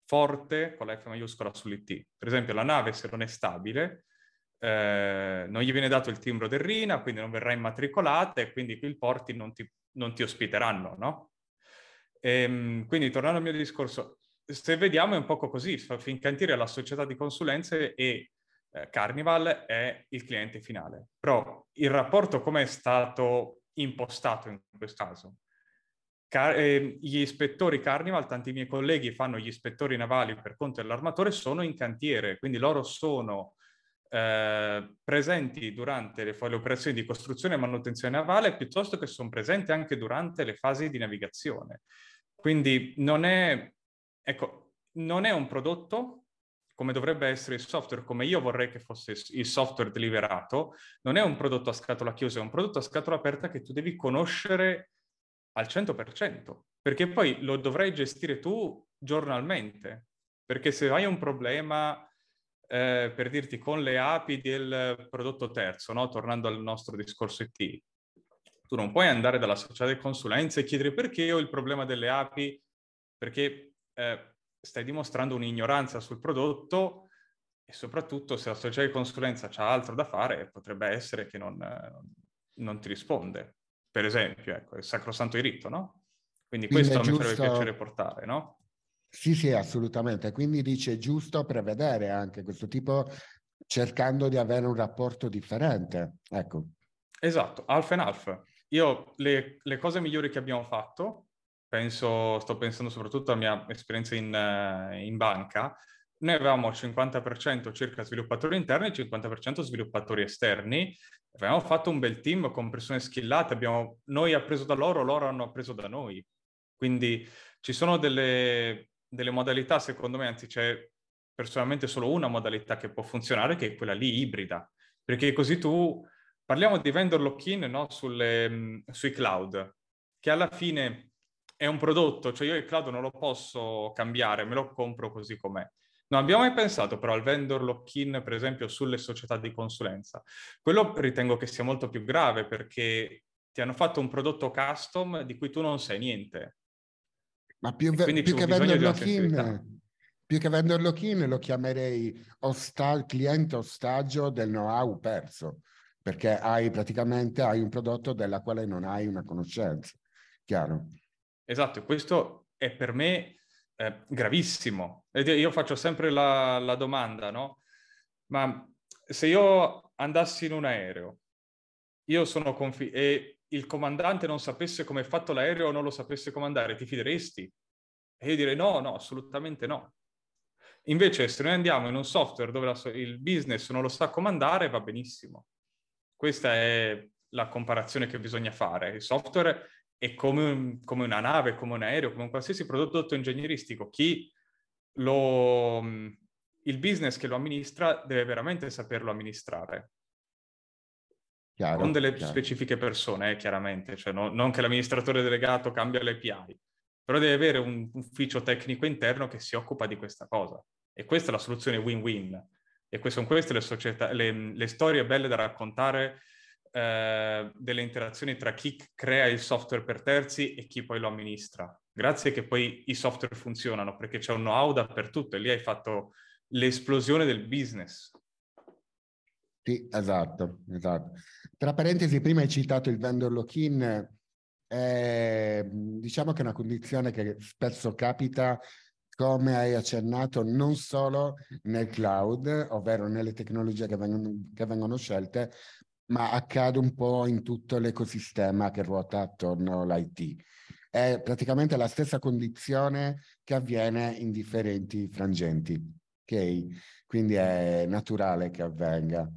forte con la F maiuscola sull'I T. Per esempio la nave, se non è stabile, eh, non gli viene dato il timbro del RINA, quindi non verrà immatricolata e quindi i porti non ti, non ti ospiteranno, no? E, quindi tornando al mio discorso, se vediamo è un poco così, Fincantieri è la società di consulenze e eh, Carnival è il cliente finale. Però il rapporto come è stato impostato in questo caso? Car- eh, gli ispettori Carnival, tanti miei colleghi fanno gli ispettori navali per conto dell'armatore, sono in cantiere, quindi loro sono eh, presenti durante le, le operazioni di costruzione e manutenzione navale, piuttosto che sono presenti anche durante le fasi di navigazione. Quindi non è, ecco, non è un prodotto come dovrebbe essere il software, come io vorrei che fosse il software deliberato, non è un prodotto a scatola chiusa, è un prodotto a scatola aperta che tu devi conoscere al cento per cento, perché poi lo dovrai gestire tu giornalmente, perché se hai un problema, eh, per dirti, con le A P I del prodotto terzo, no? Tornando al nostro discorso I T, tu non puoi andare dalla società di consulenza e chiedere perché ho il problema delle A P I, perché... Eh, stai dimostrando un'ignoranza sul prodotto e soprattutto se la società di consulenza c'ha altro da fare potrebbe essere che non, non ti risponde. Per esempio, ecco, il sacrosanto diritto, no? Quindi, Quindi questo mi farebbe piacere portare, no? Sì, sì, assolutamente. Quindi dice è giusto prevedere anche questo tipo, cercando di avere un rapporto differente, ecco. Esatto, half and half. Io le, le cose migliori che abbiamo fatto, penso, sto pensando soprattutto alla mia esperienza in, in banca, noi avevamo cinquanta per cento circa sviluppatori interni e cinquanta per cento sviluppatori esterni, avevamo fatto un bel team con persone skillate, abbiamo, noi appreso da loro, loro hanno appreso da noi, quindi ci sono delle, delle modalità, secondo me, anzi c'è personalmente solo una modalità che può funzionare, che è quella lì ibrida, perché così tu, parliamo di vendor lock-in, no? Sulle, sui cloud, che alla fine... è un prodotto, cioè io il cloud non lo posso cambiare, me lo compro così com'è. Non abbiamo mai pensato però al vendor lock-in, per esempio, sulle società di consulenza. Quello ritengo che sia molto più grave, perché ti hanno fatto un prodotto custom di cui tu non sai niente. Ma più, ve- più che vendor lock-in, più che vendor lock-in lo chiamerei osta- cliente ostaggio del know-how perso, perché hai praticamente hai un prodotto della quale non hai una conoscenza, chiaro? Esatto, questo è per me eh, gravissimo. Ed io faccio sempre la, la domanda, no? Ma se io andassi in un aereo, io sono confi- e il comandante non sapesse come è fatto l'aereo o non lo sapesse comandare, ti fideresti? E io direi no, no, assolutamente no. Invece se noi andiamo in un software dove la, il business non lo sa comandare, va benissimo. Questa è la comparazione che bisogna fare. Il software... è come, un, come una nave, come un aereo, come un qualsiasi prodotto ingegneristico. Chi lo, il business che lo amministra deve veramente saperlo amministrare. Chiaro, con delle chiaro. specifiche persone, eh, chiaramente, cioè no, non che l'amministratore delegato cambia le A P I, però deve avere un ufficio tecnico interno che si occupa di questa cosa. E questa è la soluzione win-win. E queste sono queste le, società, le, le storie belle da raccontare, eh, delle interazioni tra chi crea il software per terzi e chi poi lo amministra. Grazie che poi i software funzionano, perché c'è un know-how dappertutto e lì hai fatto l'esplosione del business. Sì, esatto, esatto. Tra parentesi, prima hai citato il vendor lock-in, eh, diciamo che è una condizione che spesso capita, come hai accennato, non solo nel cloud, ovvero nelle tecnologie che vengono, che vengono scelte, ma accade un po' in tutto l'ecosistema che ruota attorno all'I T. È praticamente la stessa condizione che avviene in differenti frangenti, ok? Quindi è naturale che avvenga.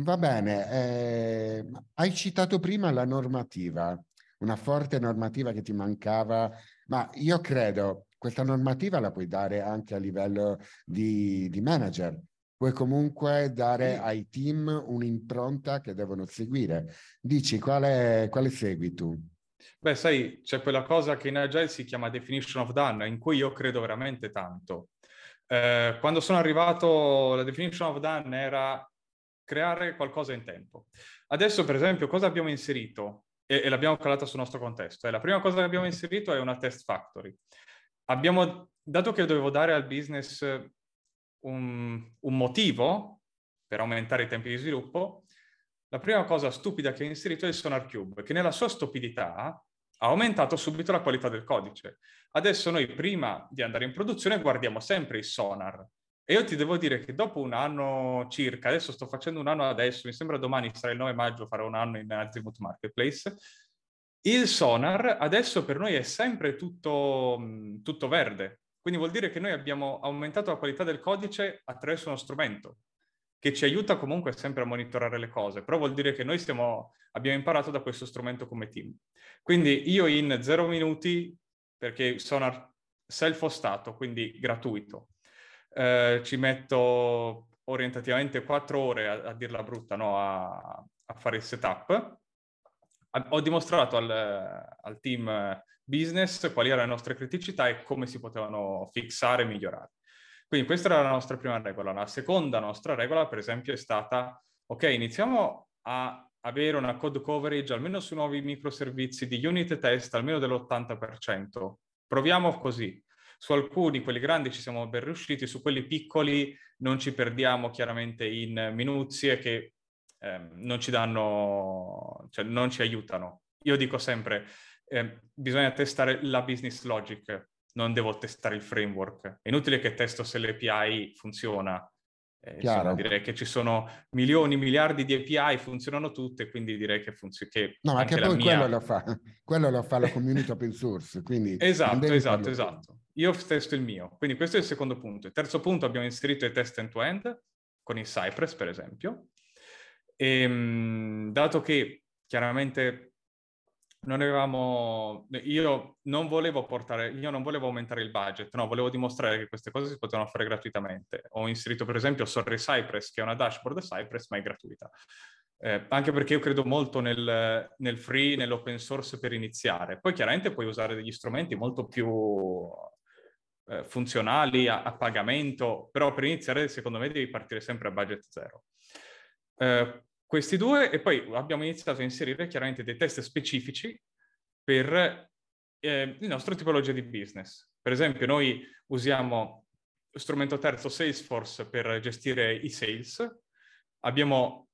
Va bene, eh, hai citato prima la normativa, una forte normativa che ti mancava, ma io credo questa normativa la puoi dare anche a livello di, di manager, puoi comunque dare ai team un'impronta che devono seguire. Dici, quale, quale segui tu? Beh, sai, c'è quella cosa che in Agile si chiama definition of done, in cui io credo veramente tanto. Eh, quando sono arrivato, la definition of done era creare qualcosa in tempo. Adesso, per esempio, cosa abbiamo inserito? E, e l'abbiamo calata sul nostro contesto. Eh, la prima cosa che abbiamo inserito è una test factory. Abbiamo, dato che dovevo dare al business un, un motivo per aumentare i tempi di sviluppo, la prima cosa stupida che ho inserito è il SonarQube, che nella sua stupidità ha aumentato subito la qualità del codice. Adesso noi, prima di andare in produzione, guardiamo sempre il sonar. E io ti devo dire che dopo un anno circa, adesso sto facendo un anno adesso, mi sembra domani sarà il nove maggio, farò un anno in Azimut Marketplace, il sonar adesso per noi è sempre tutto, tutto verde. Quindi vuol dire che noi abbiamo aumentato la qualità del codice attraverso uno strumento che ci aiuta comunque sempre a monitorare le cose, però vuol dire che noi stiamo, abbiamo imparato da questo strumento come team. Quindi io in zero minuti, perché sono self-hostato, quindi gratuito, eh, ci metto orientativamente quattro ore a, a dirla brutta, no? a, a fare il setup. Ho dimostrato al, al team business quali erano le nostre criticità e come si potevano fixare e migliorare. Quindi questa era la nostra prima regola. La seconda nostra regola, per esempio, è stata, ok, iniziamo a avere una code coverage almeno sui nuovi microservizi di unit e test almeno dell'ottanta per cento. Proviamo così. Su alcuni, quelli grandi, ci siamo ben riusciti, su quelli piccoli non ci perdiamo chiaramente in minuzie che eh, non ci danno, cioè non ci aiutano. Io dico sempre, eh, bisogna testare la business logic. Non devo testare il framework. È inutile che testo se l'A P I funziona. Eh, insomma, direi che ci sono milioni, miliardi di A P I, funzionano tutte, quindi direi che funziona. No, ma che poi mia... quello lo fa, quello lo fa la community open source. Quindi esatto, esatto, esatto. Io testo il mio. Quindi questo è il secondo punto. Il terzo punto, abbiamo inserito i test end-to-end, con il Cypress, per esempio. E, mh, dato che, chiaramente... Non avevamo, io non volevo portare, io non volevo aumentare il budget, no, volevo dimostrare che queste cose si potevano fare gratuitamente. Ho inserito, per esempio, Sorry Cypress, che è una dashboard Cypress, ma è gratuita. Eh, anche perché io credo molto nel, nel free, nell'open source per iniziare. Poi chiaramente puoi usare degli strumenti molto più eh, funzionali, a, a pagamento, però per iniziare, secondo me, devi partire sempre a budget zero. Eh, Questi due, e poi abbiamo iniziato a inserire chiaramente dei test specifici per eh, il nostro tipologia di business. Per esempio, noi usiamo strumento terzo Salesforce per gestire i sales. Abbiamo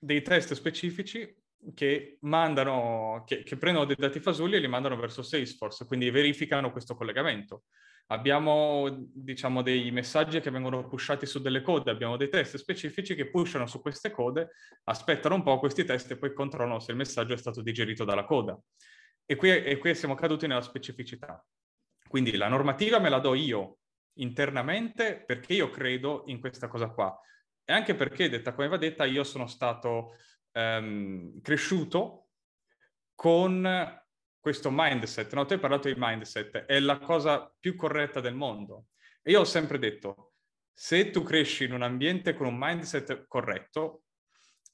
dei test specifici che mandano, che, che prendono dei dati fasulli e li mandano verso Salesforce, quindi verificano questo collegamento. Abbiamo, diciamo, dei messaggi che vengono pushati su delle code, abbiamo dei test specifici che pushano su queste code, aspettano un po' questi test e poi controllano se il messaggio è stato digerito dalla coda. E qui, e qui siamo caduti nella specificità. Quindi la normativa me la do io internamente perché io credo in questa cosa qua. E anche perché, detta come va detta, io sono stato ehm, cresciuto con... questo mindset, no? Tu hai parlato di mindset, è la cosa più corretta del mondo. E io ho sempre detto, se tu cresci in un ambiente con un mindset corretto,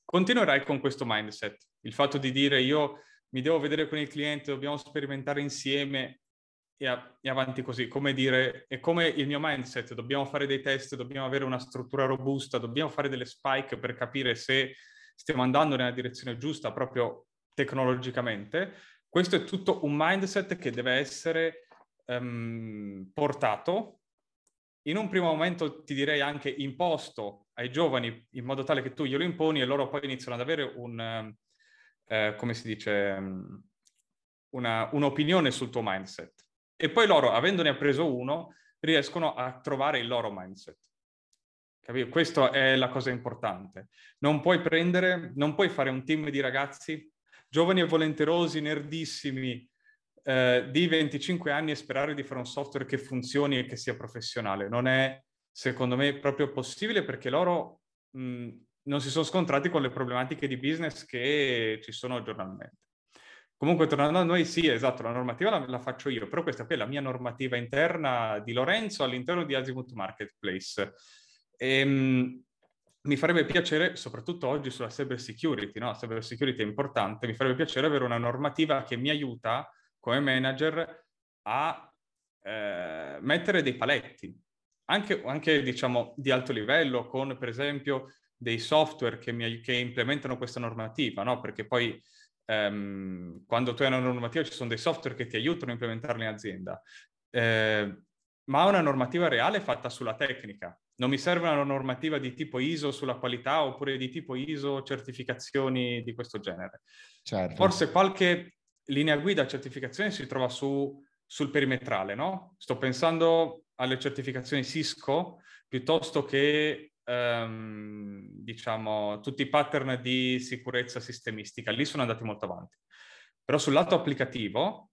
Continuerai con questo mindset, il fatto di dire io mi devo vedere con il cliente, dobbiamo sperimentare insieme e, a, e avanti così, come dire, è come il mio mindset, dobbiamo fare dei test, dobbiamo avere una struttura robusta, dobbiamo fare delle spike per capire se stiamo andando nella direzione giusta proprio tecnologicamente. Questo è tutto un mindset che deve essere um, portato. In un primo momento ti direi anche imposto ai giovani in modo tale che tu glielo imponi e loro poi iniziano ad avere un, eh, come si dice, una, un'opinione sul tuo mindset. E poi loro, avendone appreso uno, riescono a trovare il loro mindset. Capito? Questa è la cosa importante. Non puoi prendere, non puoi fare un team di ragazzi giovani e volenterosi, nerdissimi, di venticinque anni e sperare di fare un software che funzioni e che sia professionale. Non è, secondo me, proprio possibile, perché loro mh, non si sono scontrati con le problematiche di business che ci sono giornalmente. Comunque, tornando a noi, sì, esatto, la normativa la, la faccio io, però questa qui è la mia normativa interna di Lorenzo all'interno di Azimut Marketplace. E, mh, mi farebbe piacere, soprattutto oggi sulla cyber security, no? La cyber security è importante, mi farebbe piacere avere una normativa che mi aiuta come manager a eh, mettere dei paletti, anche, anche diciamo di alto livello, con per esempio dei software che, mi, che implementano questa normativa, no? Perché poi ehm, quando tu hai una normativa ci sono dei software che ti aiutano a implementarla in azienda, eh, ma una normativa reale fatta sulla tecnica. Non mi serve una normativa di tipo I S O sulla qualità oppure di tipo I S O certificazioni di questo genere. Certo. Forse qualche linea guida certificazione si trova su, sul perimetrale, no? Sto pensando alle certificazioni Cisco, piuttosto che, ehm, diciamo, tutti i pattern di sicurezza sistemistica. Lì sono andati molto avanti. Però sul lato applicativo,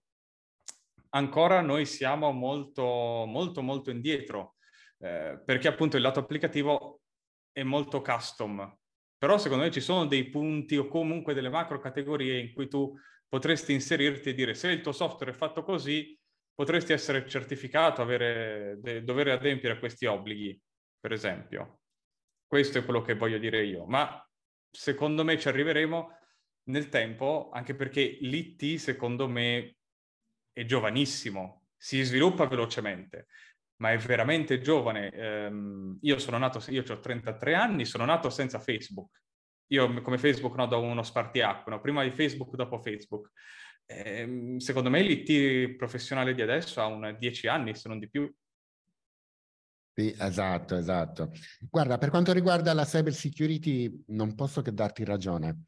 ancora noi siamo molto, molto, molto indietro, eh, perché appunto il lato applicativo è molto custom. Però secondo me ci sono dei punti o comunque delle macro categorie in cui tu potresti inserirti e dire se il tuo software è fatto così potresti essere certificato, avere, de, dover adempiere a questi obblighi, per esempio. Questo è quello che voglio dire io, ma secondo me ci arriveremo nel tempo, anche perché l'I T secondo me è giovanissimo, si sviluppa velocemente, ma è veramente giovane. Ehm, io sono nato, io ho trentatré anni, sono nato senza Facebook. Io come Facebook no, do uno spartiacque, no? Prima di Facebook, dopo Facebook. Eh, secondo me l'I T professionale di adesso ha un dieci anni, se non di più. Sì, esatto, esatto. Guarda, per quanto riguarda la cyber security non posso che darti ragione,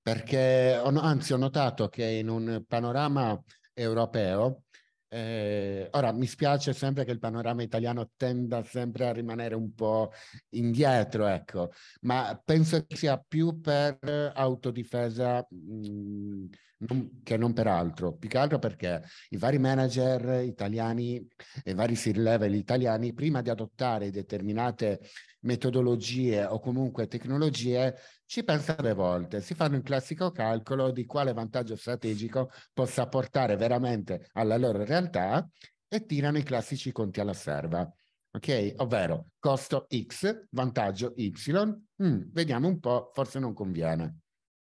perché ho, anzi ho notato che in un panorama europeo, eh, ora mi spiace sempre che il panorama italiano tenda sempre a rimanere un po' indietro, ecco, ma penso che sia più per autodifesa mh, non, che non per altro, più che altro perché i vari manager italiani e i vari C level italiani, prima di adottare determinate metodologie o comunque tecnologie, ci pensa due volte, si fanno il classico calcolo di quale vantaggio strategico possa portare veramente alla loro realtà e tirano i classici conti alla serva, ok? Ovvero costo X, vantaggio Y, mm, vediamo un po', forse non conviene,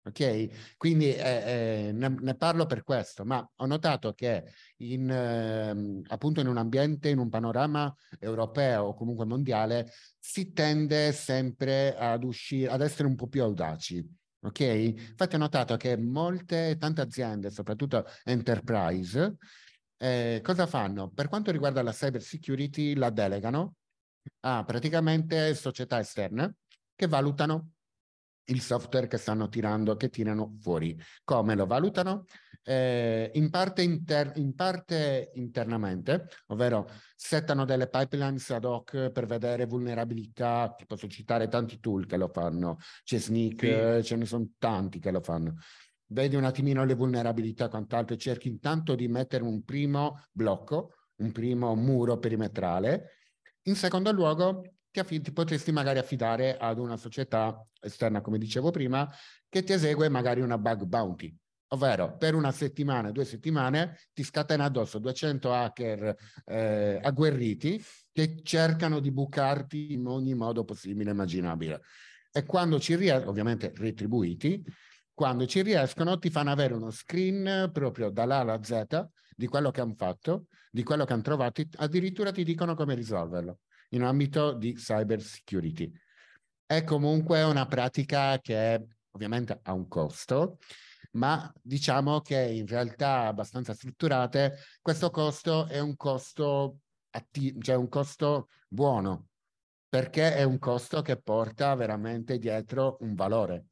ok? Quindi eh, eh, ne, ne parlo per questo, ma ho notato che in, eh, appunto in un ambiente, in un panorama europeo o comunque mondiale, si tende sempre ad uscire, ad essere un po' più audaci, ok? Infatti ho notato che molte, tante aziende, soprattutto enterprise, eh, cosa fanno? Per quanto riguarda la cyber security la delegano a praticamente società esterne che valutano il software che stanno tirando, che tirano fuori. Come lo valutano? Eh, in, parte inter- in parte internamente, ovvero settano delle pipelines ad hoc per vedere vulnerabilità, ti posso citare tanti tool che lo fanno, c'è Sneak, sì. eh, ce ne sono tanti che lo fanno. Vedi un attimino le vulnerabilità e quant'altro e cerchi intanto di mettere un primo blocco, un primo muro perimetrale. In secondo luogo, ti, aff- ti potresti magari affidare ad una società esterna, come dicevo prima, che ti esegue magari una bug bounty. Ovvero per una settimana, due settimane ti scatena addosso duecento hacker eh, agguerriti che cercano di bucarti in ogni modo possibile e immaginabile. e quando ci riescono, ovviamente retribuiti, quando ci riescono ti fanno avere uno screen proprio dall'A alla Z di quello che hanno fatto, di quello che hanno trovato, addirittura ti dicono come risolverlo in ambito di cyber security. È comunque una pratica che ovviamente ha un costo, ma diciamo che in realtà abbastanza strutturate, questo costo è un costo, cioè un costo buono, perché è un costo che porta veramente dietro un valore.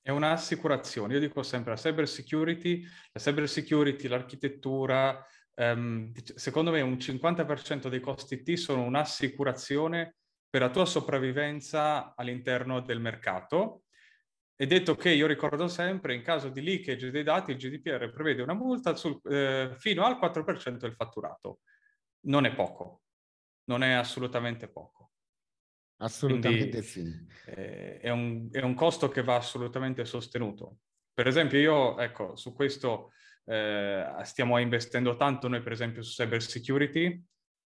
È un'assicurazione. Io dico sempre la cyber security, la cyber security, l'architettura, ehm, secondo me un cinquanta per cento dei costi I T sono un'assicurazione per la tua sopravvivenza all'interno del mercato. E detto che io ricordo sempre, in caso di leakage dei dati, il G D P R prevede una multa sul, eh, fino al quattro per cento del fatturato. Non è poco, non è assolutamente poco. Assolutamente. Quindi, sì. Eh, è, un, è un costo che va assolutamente sostenuto. Per esempio io, ecco, su questo eh, stiamo investendo tanto noi, per esempio, su cyber security,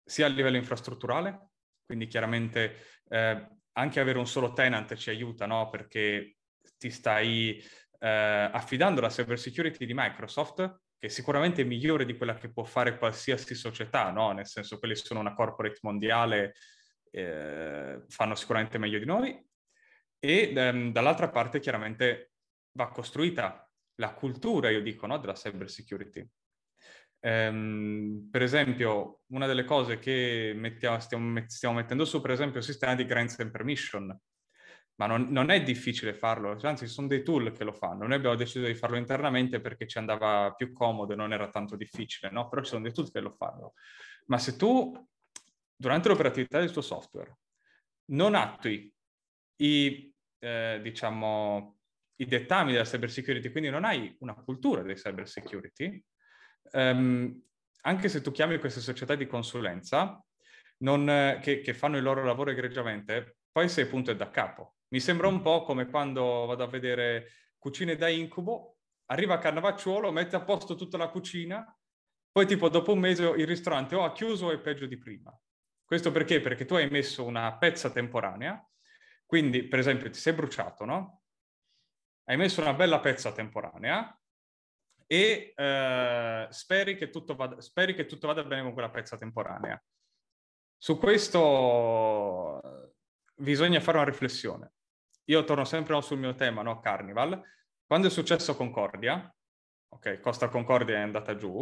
sia a livello infrastrutturale, quindi chiaramente eh, anche avere un solo tenant ci aiuta, no? Perché ti stai eh, affidando alla cyber security di Microsoft, che è sicuramente migliore di quella che può fare qualsiasi società, no? Nel senso, quelli sono una corporate mondiale, Eh, fanno sicuramente meglio di noi, e ehm, dall'altra parte chiaramente va costruita la cultura, io dico, no, della cyber security. Ehm, per esempio, una delle cose che mettiamo, stiamo, stiamo mettendo su, per esempio, il sistema di grants and permission, ma non, non è difficile farlo, anzi ci sono dei tool che lo fanno. Noi abbiamo deciso di farlo internamente perché ci andava più comodo e non era tanto difficile, no? Però ci sono dei tool che lo fanno. Ma se tu durante l'operatività del tuo software non attui i, eh, diciamo, i dettami della cyber security, quindi non hai una cultura dei cyber security, um, anche se tu chiami queste società di consulenza non, eh, che, che fanno il loro lavoro egregiamente, poi sei punto e da capo. Mi sembra un po' come quando vado a vedere Cucine da Incubo, arriva a Cannavacciuolo, mette a posto tutta la cucina, poi tipo dopo un mese il ristorante o ha chiuso o è peggio di prima. Questo perché? Perché tu hai messo una pezza temporanea, quindi per esempio ti sei bruciato, no? Hai messo una bella pezza temporanea e eh, speri, che tutto vada, speri che tutto vada bene con quella pezza temporanea. Su questo bisogna fare una riflessione. Io torno sempre, no, sul mio tema, no? Carnival. Quando è successo Concordia, ok, Costa Concordia è andata giù,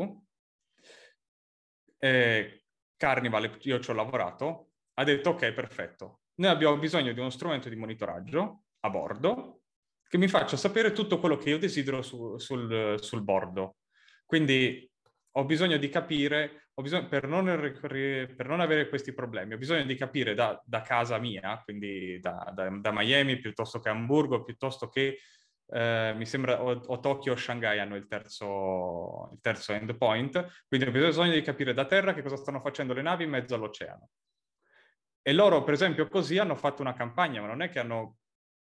e Carnival, io ci ho lavorato, ha detto ok, perfetto, noi abbiamo bisogno di uno strumento di monitoraggio a bordo che mi faccia sapere tutto quello che io desidero su, sul, sul bordo. Quindi ho bisogno di capire, ho bisogno, per, non, per non avere questi problemi, ho bisogno di capire da, da casa mia, quindi da, da, da Miami piuttosto che Hamburgo, piuttosto che, eh, mi sembra, o, o Tokyo o Shanghai hanno il terzo, il terzo endpoint, quindi ho bisogno di capire da terra che cosa stanno facendo le navi in mezzo all'oceano. E loro, per esempio, così hanno fatto una campagna, ma non è che hanno,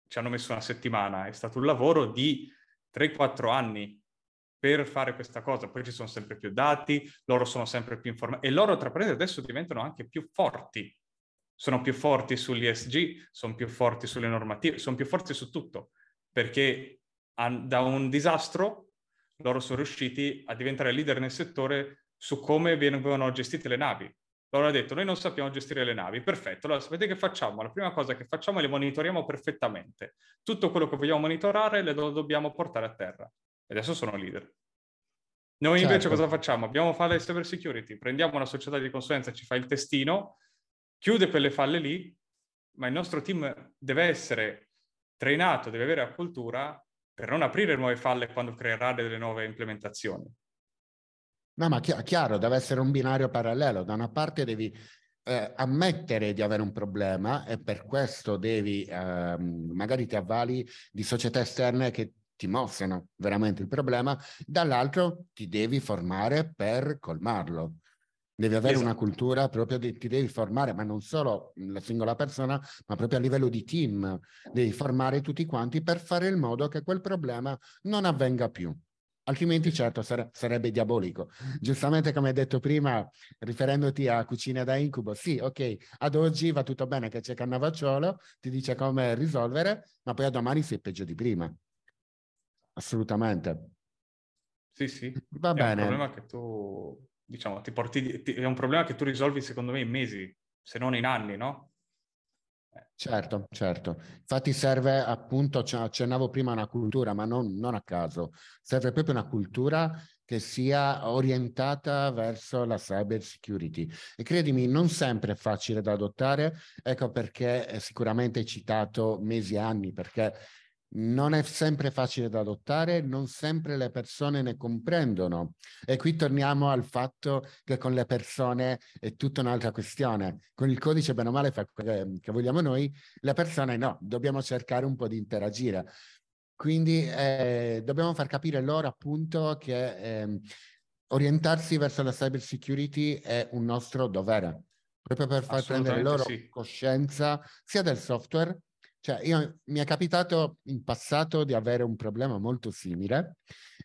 ci hanno messo una settimana, è stato un lavoro di tre quattro anni per fare questa cosa. Poi ci sono sempre più dati, loro sono sempre più informati, e loro tra parentesi adesso diventano anche più forti, sono più forti sull'E S G, sono più forti sulle normative, sono più forti su tutto. Perché da un disastro loro sono riusciti a diventare leader nel settore su come vengono gestite le navi. Loro hanno detto, noi non sappiamo gestire le navi, perfetto, allora sapete che facciamo? La prima cosa che facciamo è le monitoriamo perfettamente. Tutto quello che vogliamo monitorare lo dobbiamo portare a terra. E adesso sono leader. Noi invece certo. Cosa facciamo? Abbiamo falle di cyber security, prendiamo una società di consulenza, ci fa il testino, chiude quelle falle lì, ma il nostro team deve essere trainato, deve avere la cultura per non aprire nuove falle quando creerà delle nuove implementazioni. No, ma chi- chiaro, deve essere un binario parallelo. Da una parte devi eh, ammettere di avere un problema e per questo devi, eh, magari ti avvali di società esterne che ti mostrano veramente il problema, dall'altro ti devi formare per colmarlo. Devi avere esatto. Una cultura proprio, di, ti devi formare, ma non solo la singola persona, ma proprio a livello di team. Devi formare tutti quanti per fare in modo che quel problema non avvenga più. Altrimenti, certo, sare- sarebbe diabolico. Giustamente, come hai detto prima, riferendoti a Cucina da Incubo, sì, ok, ad oggi va tutto bene che c'è Cannavacciuolo, ti dice come risolvere, ma poi a domani sei peggio di prima. Assolutamente. Sì, sì. Va è bene. Un problema che tu, diciamo, ti porti, ti, è un problema che tu risolvi, secondo me, in mesi, se non in anni, no? Certo, certo. Infatti serve, appunto, accennavo prima, una cultura, ma non, non a caso. Serve proprio una cultura che sia orientata verso la cyber security. E credimi, non sempre è facile da adottare. Ecco perché sicuramente hai citato mesi e anni, perché non è sempre facile da adottare, non sempre le persone ne comprendono. E qui torniamo al fatto che con le persone è tutta un'altra questione. Con il codice, bene o male, fa quello che vogliamo noi, le persone no, dobbiamo cercare un po' di interagire. Quindi eh, dobbiamo far capire loro, appunto, che eh, orientarsi verso la cyber security è un nostro dovere, proprio per far prendere loro sì. coscienza sia del software. Cioè, io, mi è capitato in passato di avere un problema molto simile.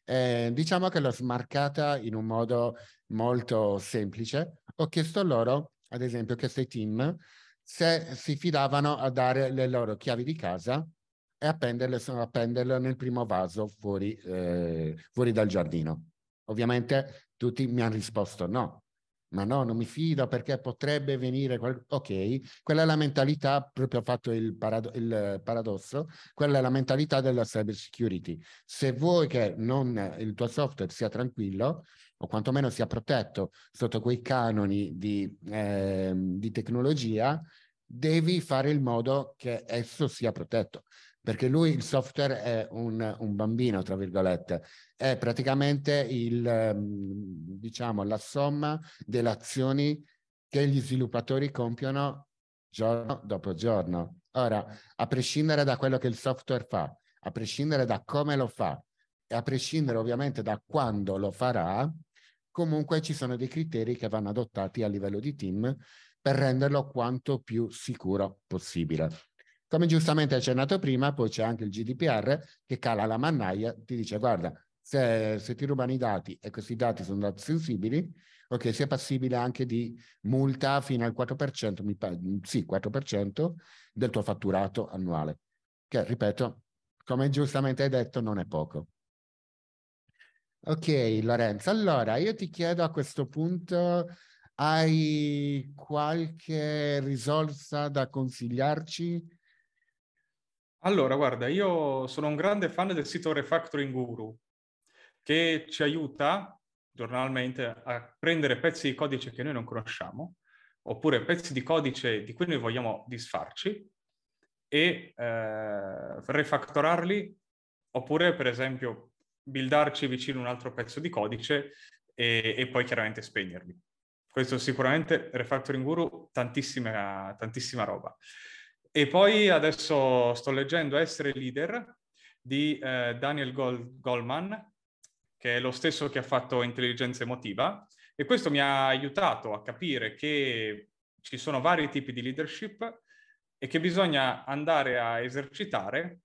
Eh, diciamo che l'ho smarcata in un modo molto semplice. Ho chiesto loro, ad esempio, ho chiesto ai team se si fidavano a dare le loro chiavi di casa e appenderle, appenderle nel primo vaso fuori, eh, fuori dal giardino. Ovviamente tutti mi hanno risposto no. Ma no, non mi fido perché potrebbe venire qual... ok, quella è la mentalità, proprio ho fatto il, parado- il paradosso, quella è la mentalità della cyber security. Se vuoi che non il tuo software sia tranquillo o quantomeno sia protetto sotto quei canoni di, eh, di tecnologia, devi fare in modo che esso sia protetto, perché lui, il software, è un, un bambino, tra virgolette, è praticamente il, diciamo, la somma delle azioni che gli sviluppatori compiono giorno dopo giorno. Ora, a prescindere da quello che il software fa, a prescindere da come lo fa e a prescindere ovviamente da quando lo farà, comunque ci sono dei criteri che vanno adottati a livello di team per renderlo quanto più sicuro possibile. Come giustamente accennato prima, poi c'è anche il G D P R che cala la mannaia, ti dice guarda, se, se ti rubano i dati e questi dati sono dati sensibili, ok, sia passibile anche di multa fino al quattro per cento, mi pa- sì, quattro per cento del tuo fatturato annuale, che ripeto, come giustamente hai detto, non è poco. Ok, Lorenzo, allora io ti chiedo a questo punto... Hai qualche risorsa da consigliarci? Allora, guarda, io sono un grande fan del sito Refactoring Guru, che ci aiuta giornalmente a prendere pezzi di codice che noi non conosciamo, oppure pezzi di codice di cui noi vogliamo disfarci, e eh, refactorarli, oppure, per esempio, buildarci vicino un altro pezzo di codice e, e poi chiaramente spegnerli. Questo sicuramente, Refactoring Guru, tantissima, tantissima roba. E poi adesso sto leggendo Essere Leader di eh, Daniel Gold- Goldman, che è lo stesso che ha fatto Intelligenza Emotiva. E questo mi ha aiutato a capire che ci sono vari tipi di leadership e che bisogna andare a esercitare,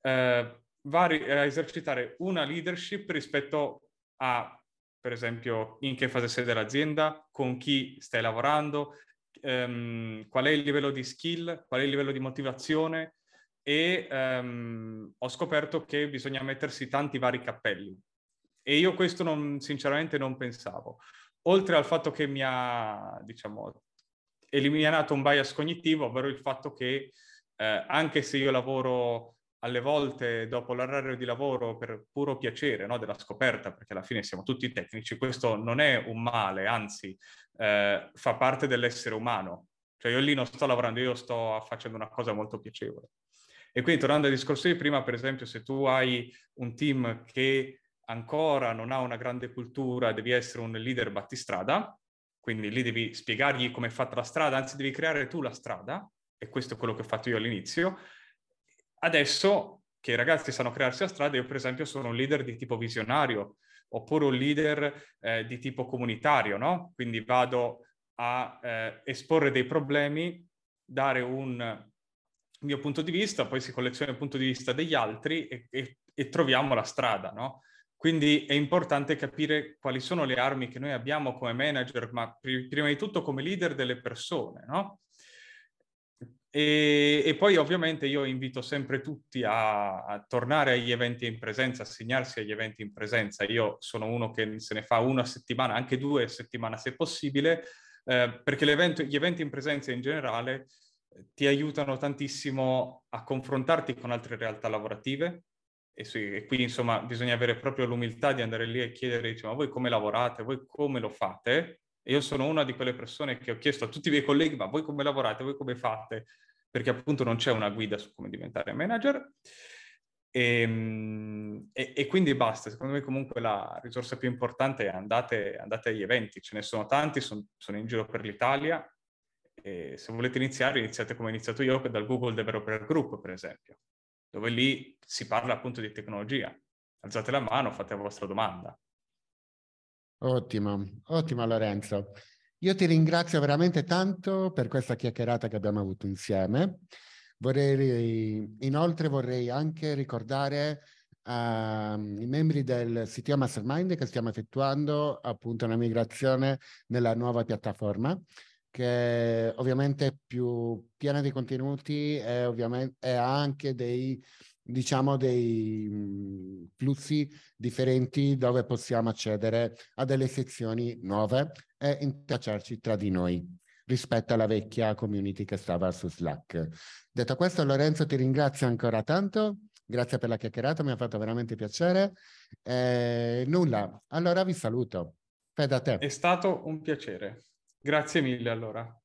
eh, vari, a esercitare una leadership rispetto a... per esempio, in che fase sei dell'azienda, con chi stai lavorando, um, qual è il livello di skill, qual è il livello di motivazione, e um, ho scoperto che bisogna mettersi tanti vari cappelli. E io questo non, sinceramente non pensavo. Oltre al fatto che mi ha, diciamo, eliminato un bias cognitivo, ovvero il fatto che eh, anche se io lavoro... alle volte dopo l'orario di lavoro per puro piacere, no, della scoperta, perché alla fine siamo tutti tecnici, questo non è un male, anzi eh, fa parte dell'essere umano. Cioè io lì non sto lavorando, io sto facendo una cosa molto piacevole. E quindi tornando al discorso di prima, per esempio, se tu hai un team che ancora non ha una grande cultura, devi essere un leader battistrada, quindi lì devi spiegargli come è fatta la strada, anzi devi creare tu la strada, e questo è quello che ho fatto io all'inizio. Adesso che i ragazzi sanno crearsi la strada, io per esempio sono un leader di tipo visionario, oppure un leader eh, di tipo comunitario, no? Quindi vado a eh, esporre dei problemi, dare un mio punto di vista, poi si colleziona il punto di vista degli altri e, e, e troviamo la strada, no? Quindi è importante capire quali sono le armi che noi abbiamo come manager, ma pr- prima di tutto come leader delle persone, no? E, e poi ovviamente io invito sempre tutti a, a tornare agli eventi in presenza, a segnarsi agli eventi in presenza. Io sono uno che se ne fa una a settimana, anche due a settimana se possibile, eh, perché l'evento, gli eventi in presenza in generale ti aiutano tantissimo a confrontarti con altre realtà lavorative. E, sì, e qui insomma bisogna avere proprio l'umiltà di andare lì e chiedere, diciamo, ma voi come lavorate, voi come lo fate? E io sono una di quelle persone che ho chiesto a tutti i miei colleghi, ma voi come lavorate, voi come fate? Perché appunto non c'è una guida su come diventare manager. E, e, e quindi basta, secondo me comunque la risorsa più importante è andate, andate agli eventi, ce ne sono tanti, sono, sono in giro per l'Italia, e se volete iniziare iniziate come ho iniziato io, dal Google Developer Group per esempio, dove lì si parla appunto di tecnologia. Alzate la mano, fate la vostra domanda. Ottimo, ottimo Lorenzo. Io ti ringrazio veramente tanto per questa chiacchierata che abbiamo avuto insieme. Vorrei, inoltre vorrei anche ricordare uh, i membri del C T O Mastermind che stiamo effettuando appunto una migrazione nella nuova piattaforma, che ovviamente è più piena di contenuti e ovviamente ha anche dei, diciamo, dei flussi differenti dove possiamo accedere a delle sezioni nuove e intercacciarci tra di noi rispetto alla vecchia community che stava su Slack. Detto questo, Lorenzo, ti ringrazio ancora tanto. Grazie per la chiacchierata, mi ha fatto veramente piacere. E nulla, allora vi saluto. Fede a te. È stato un piacere. Grazie mille allora.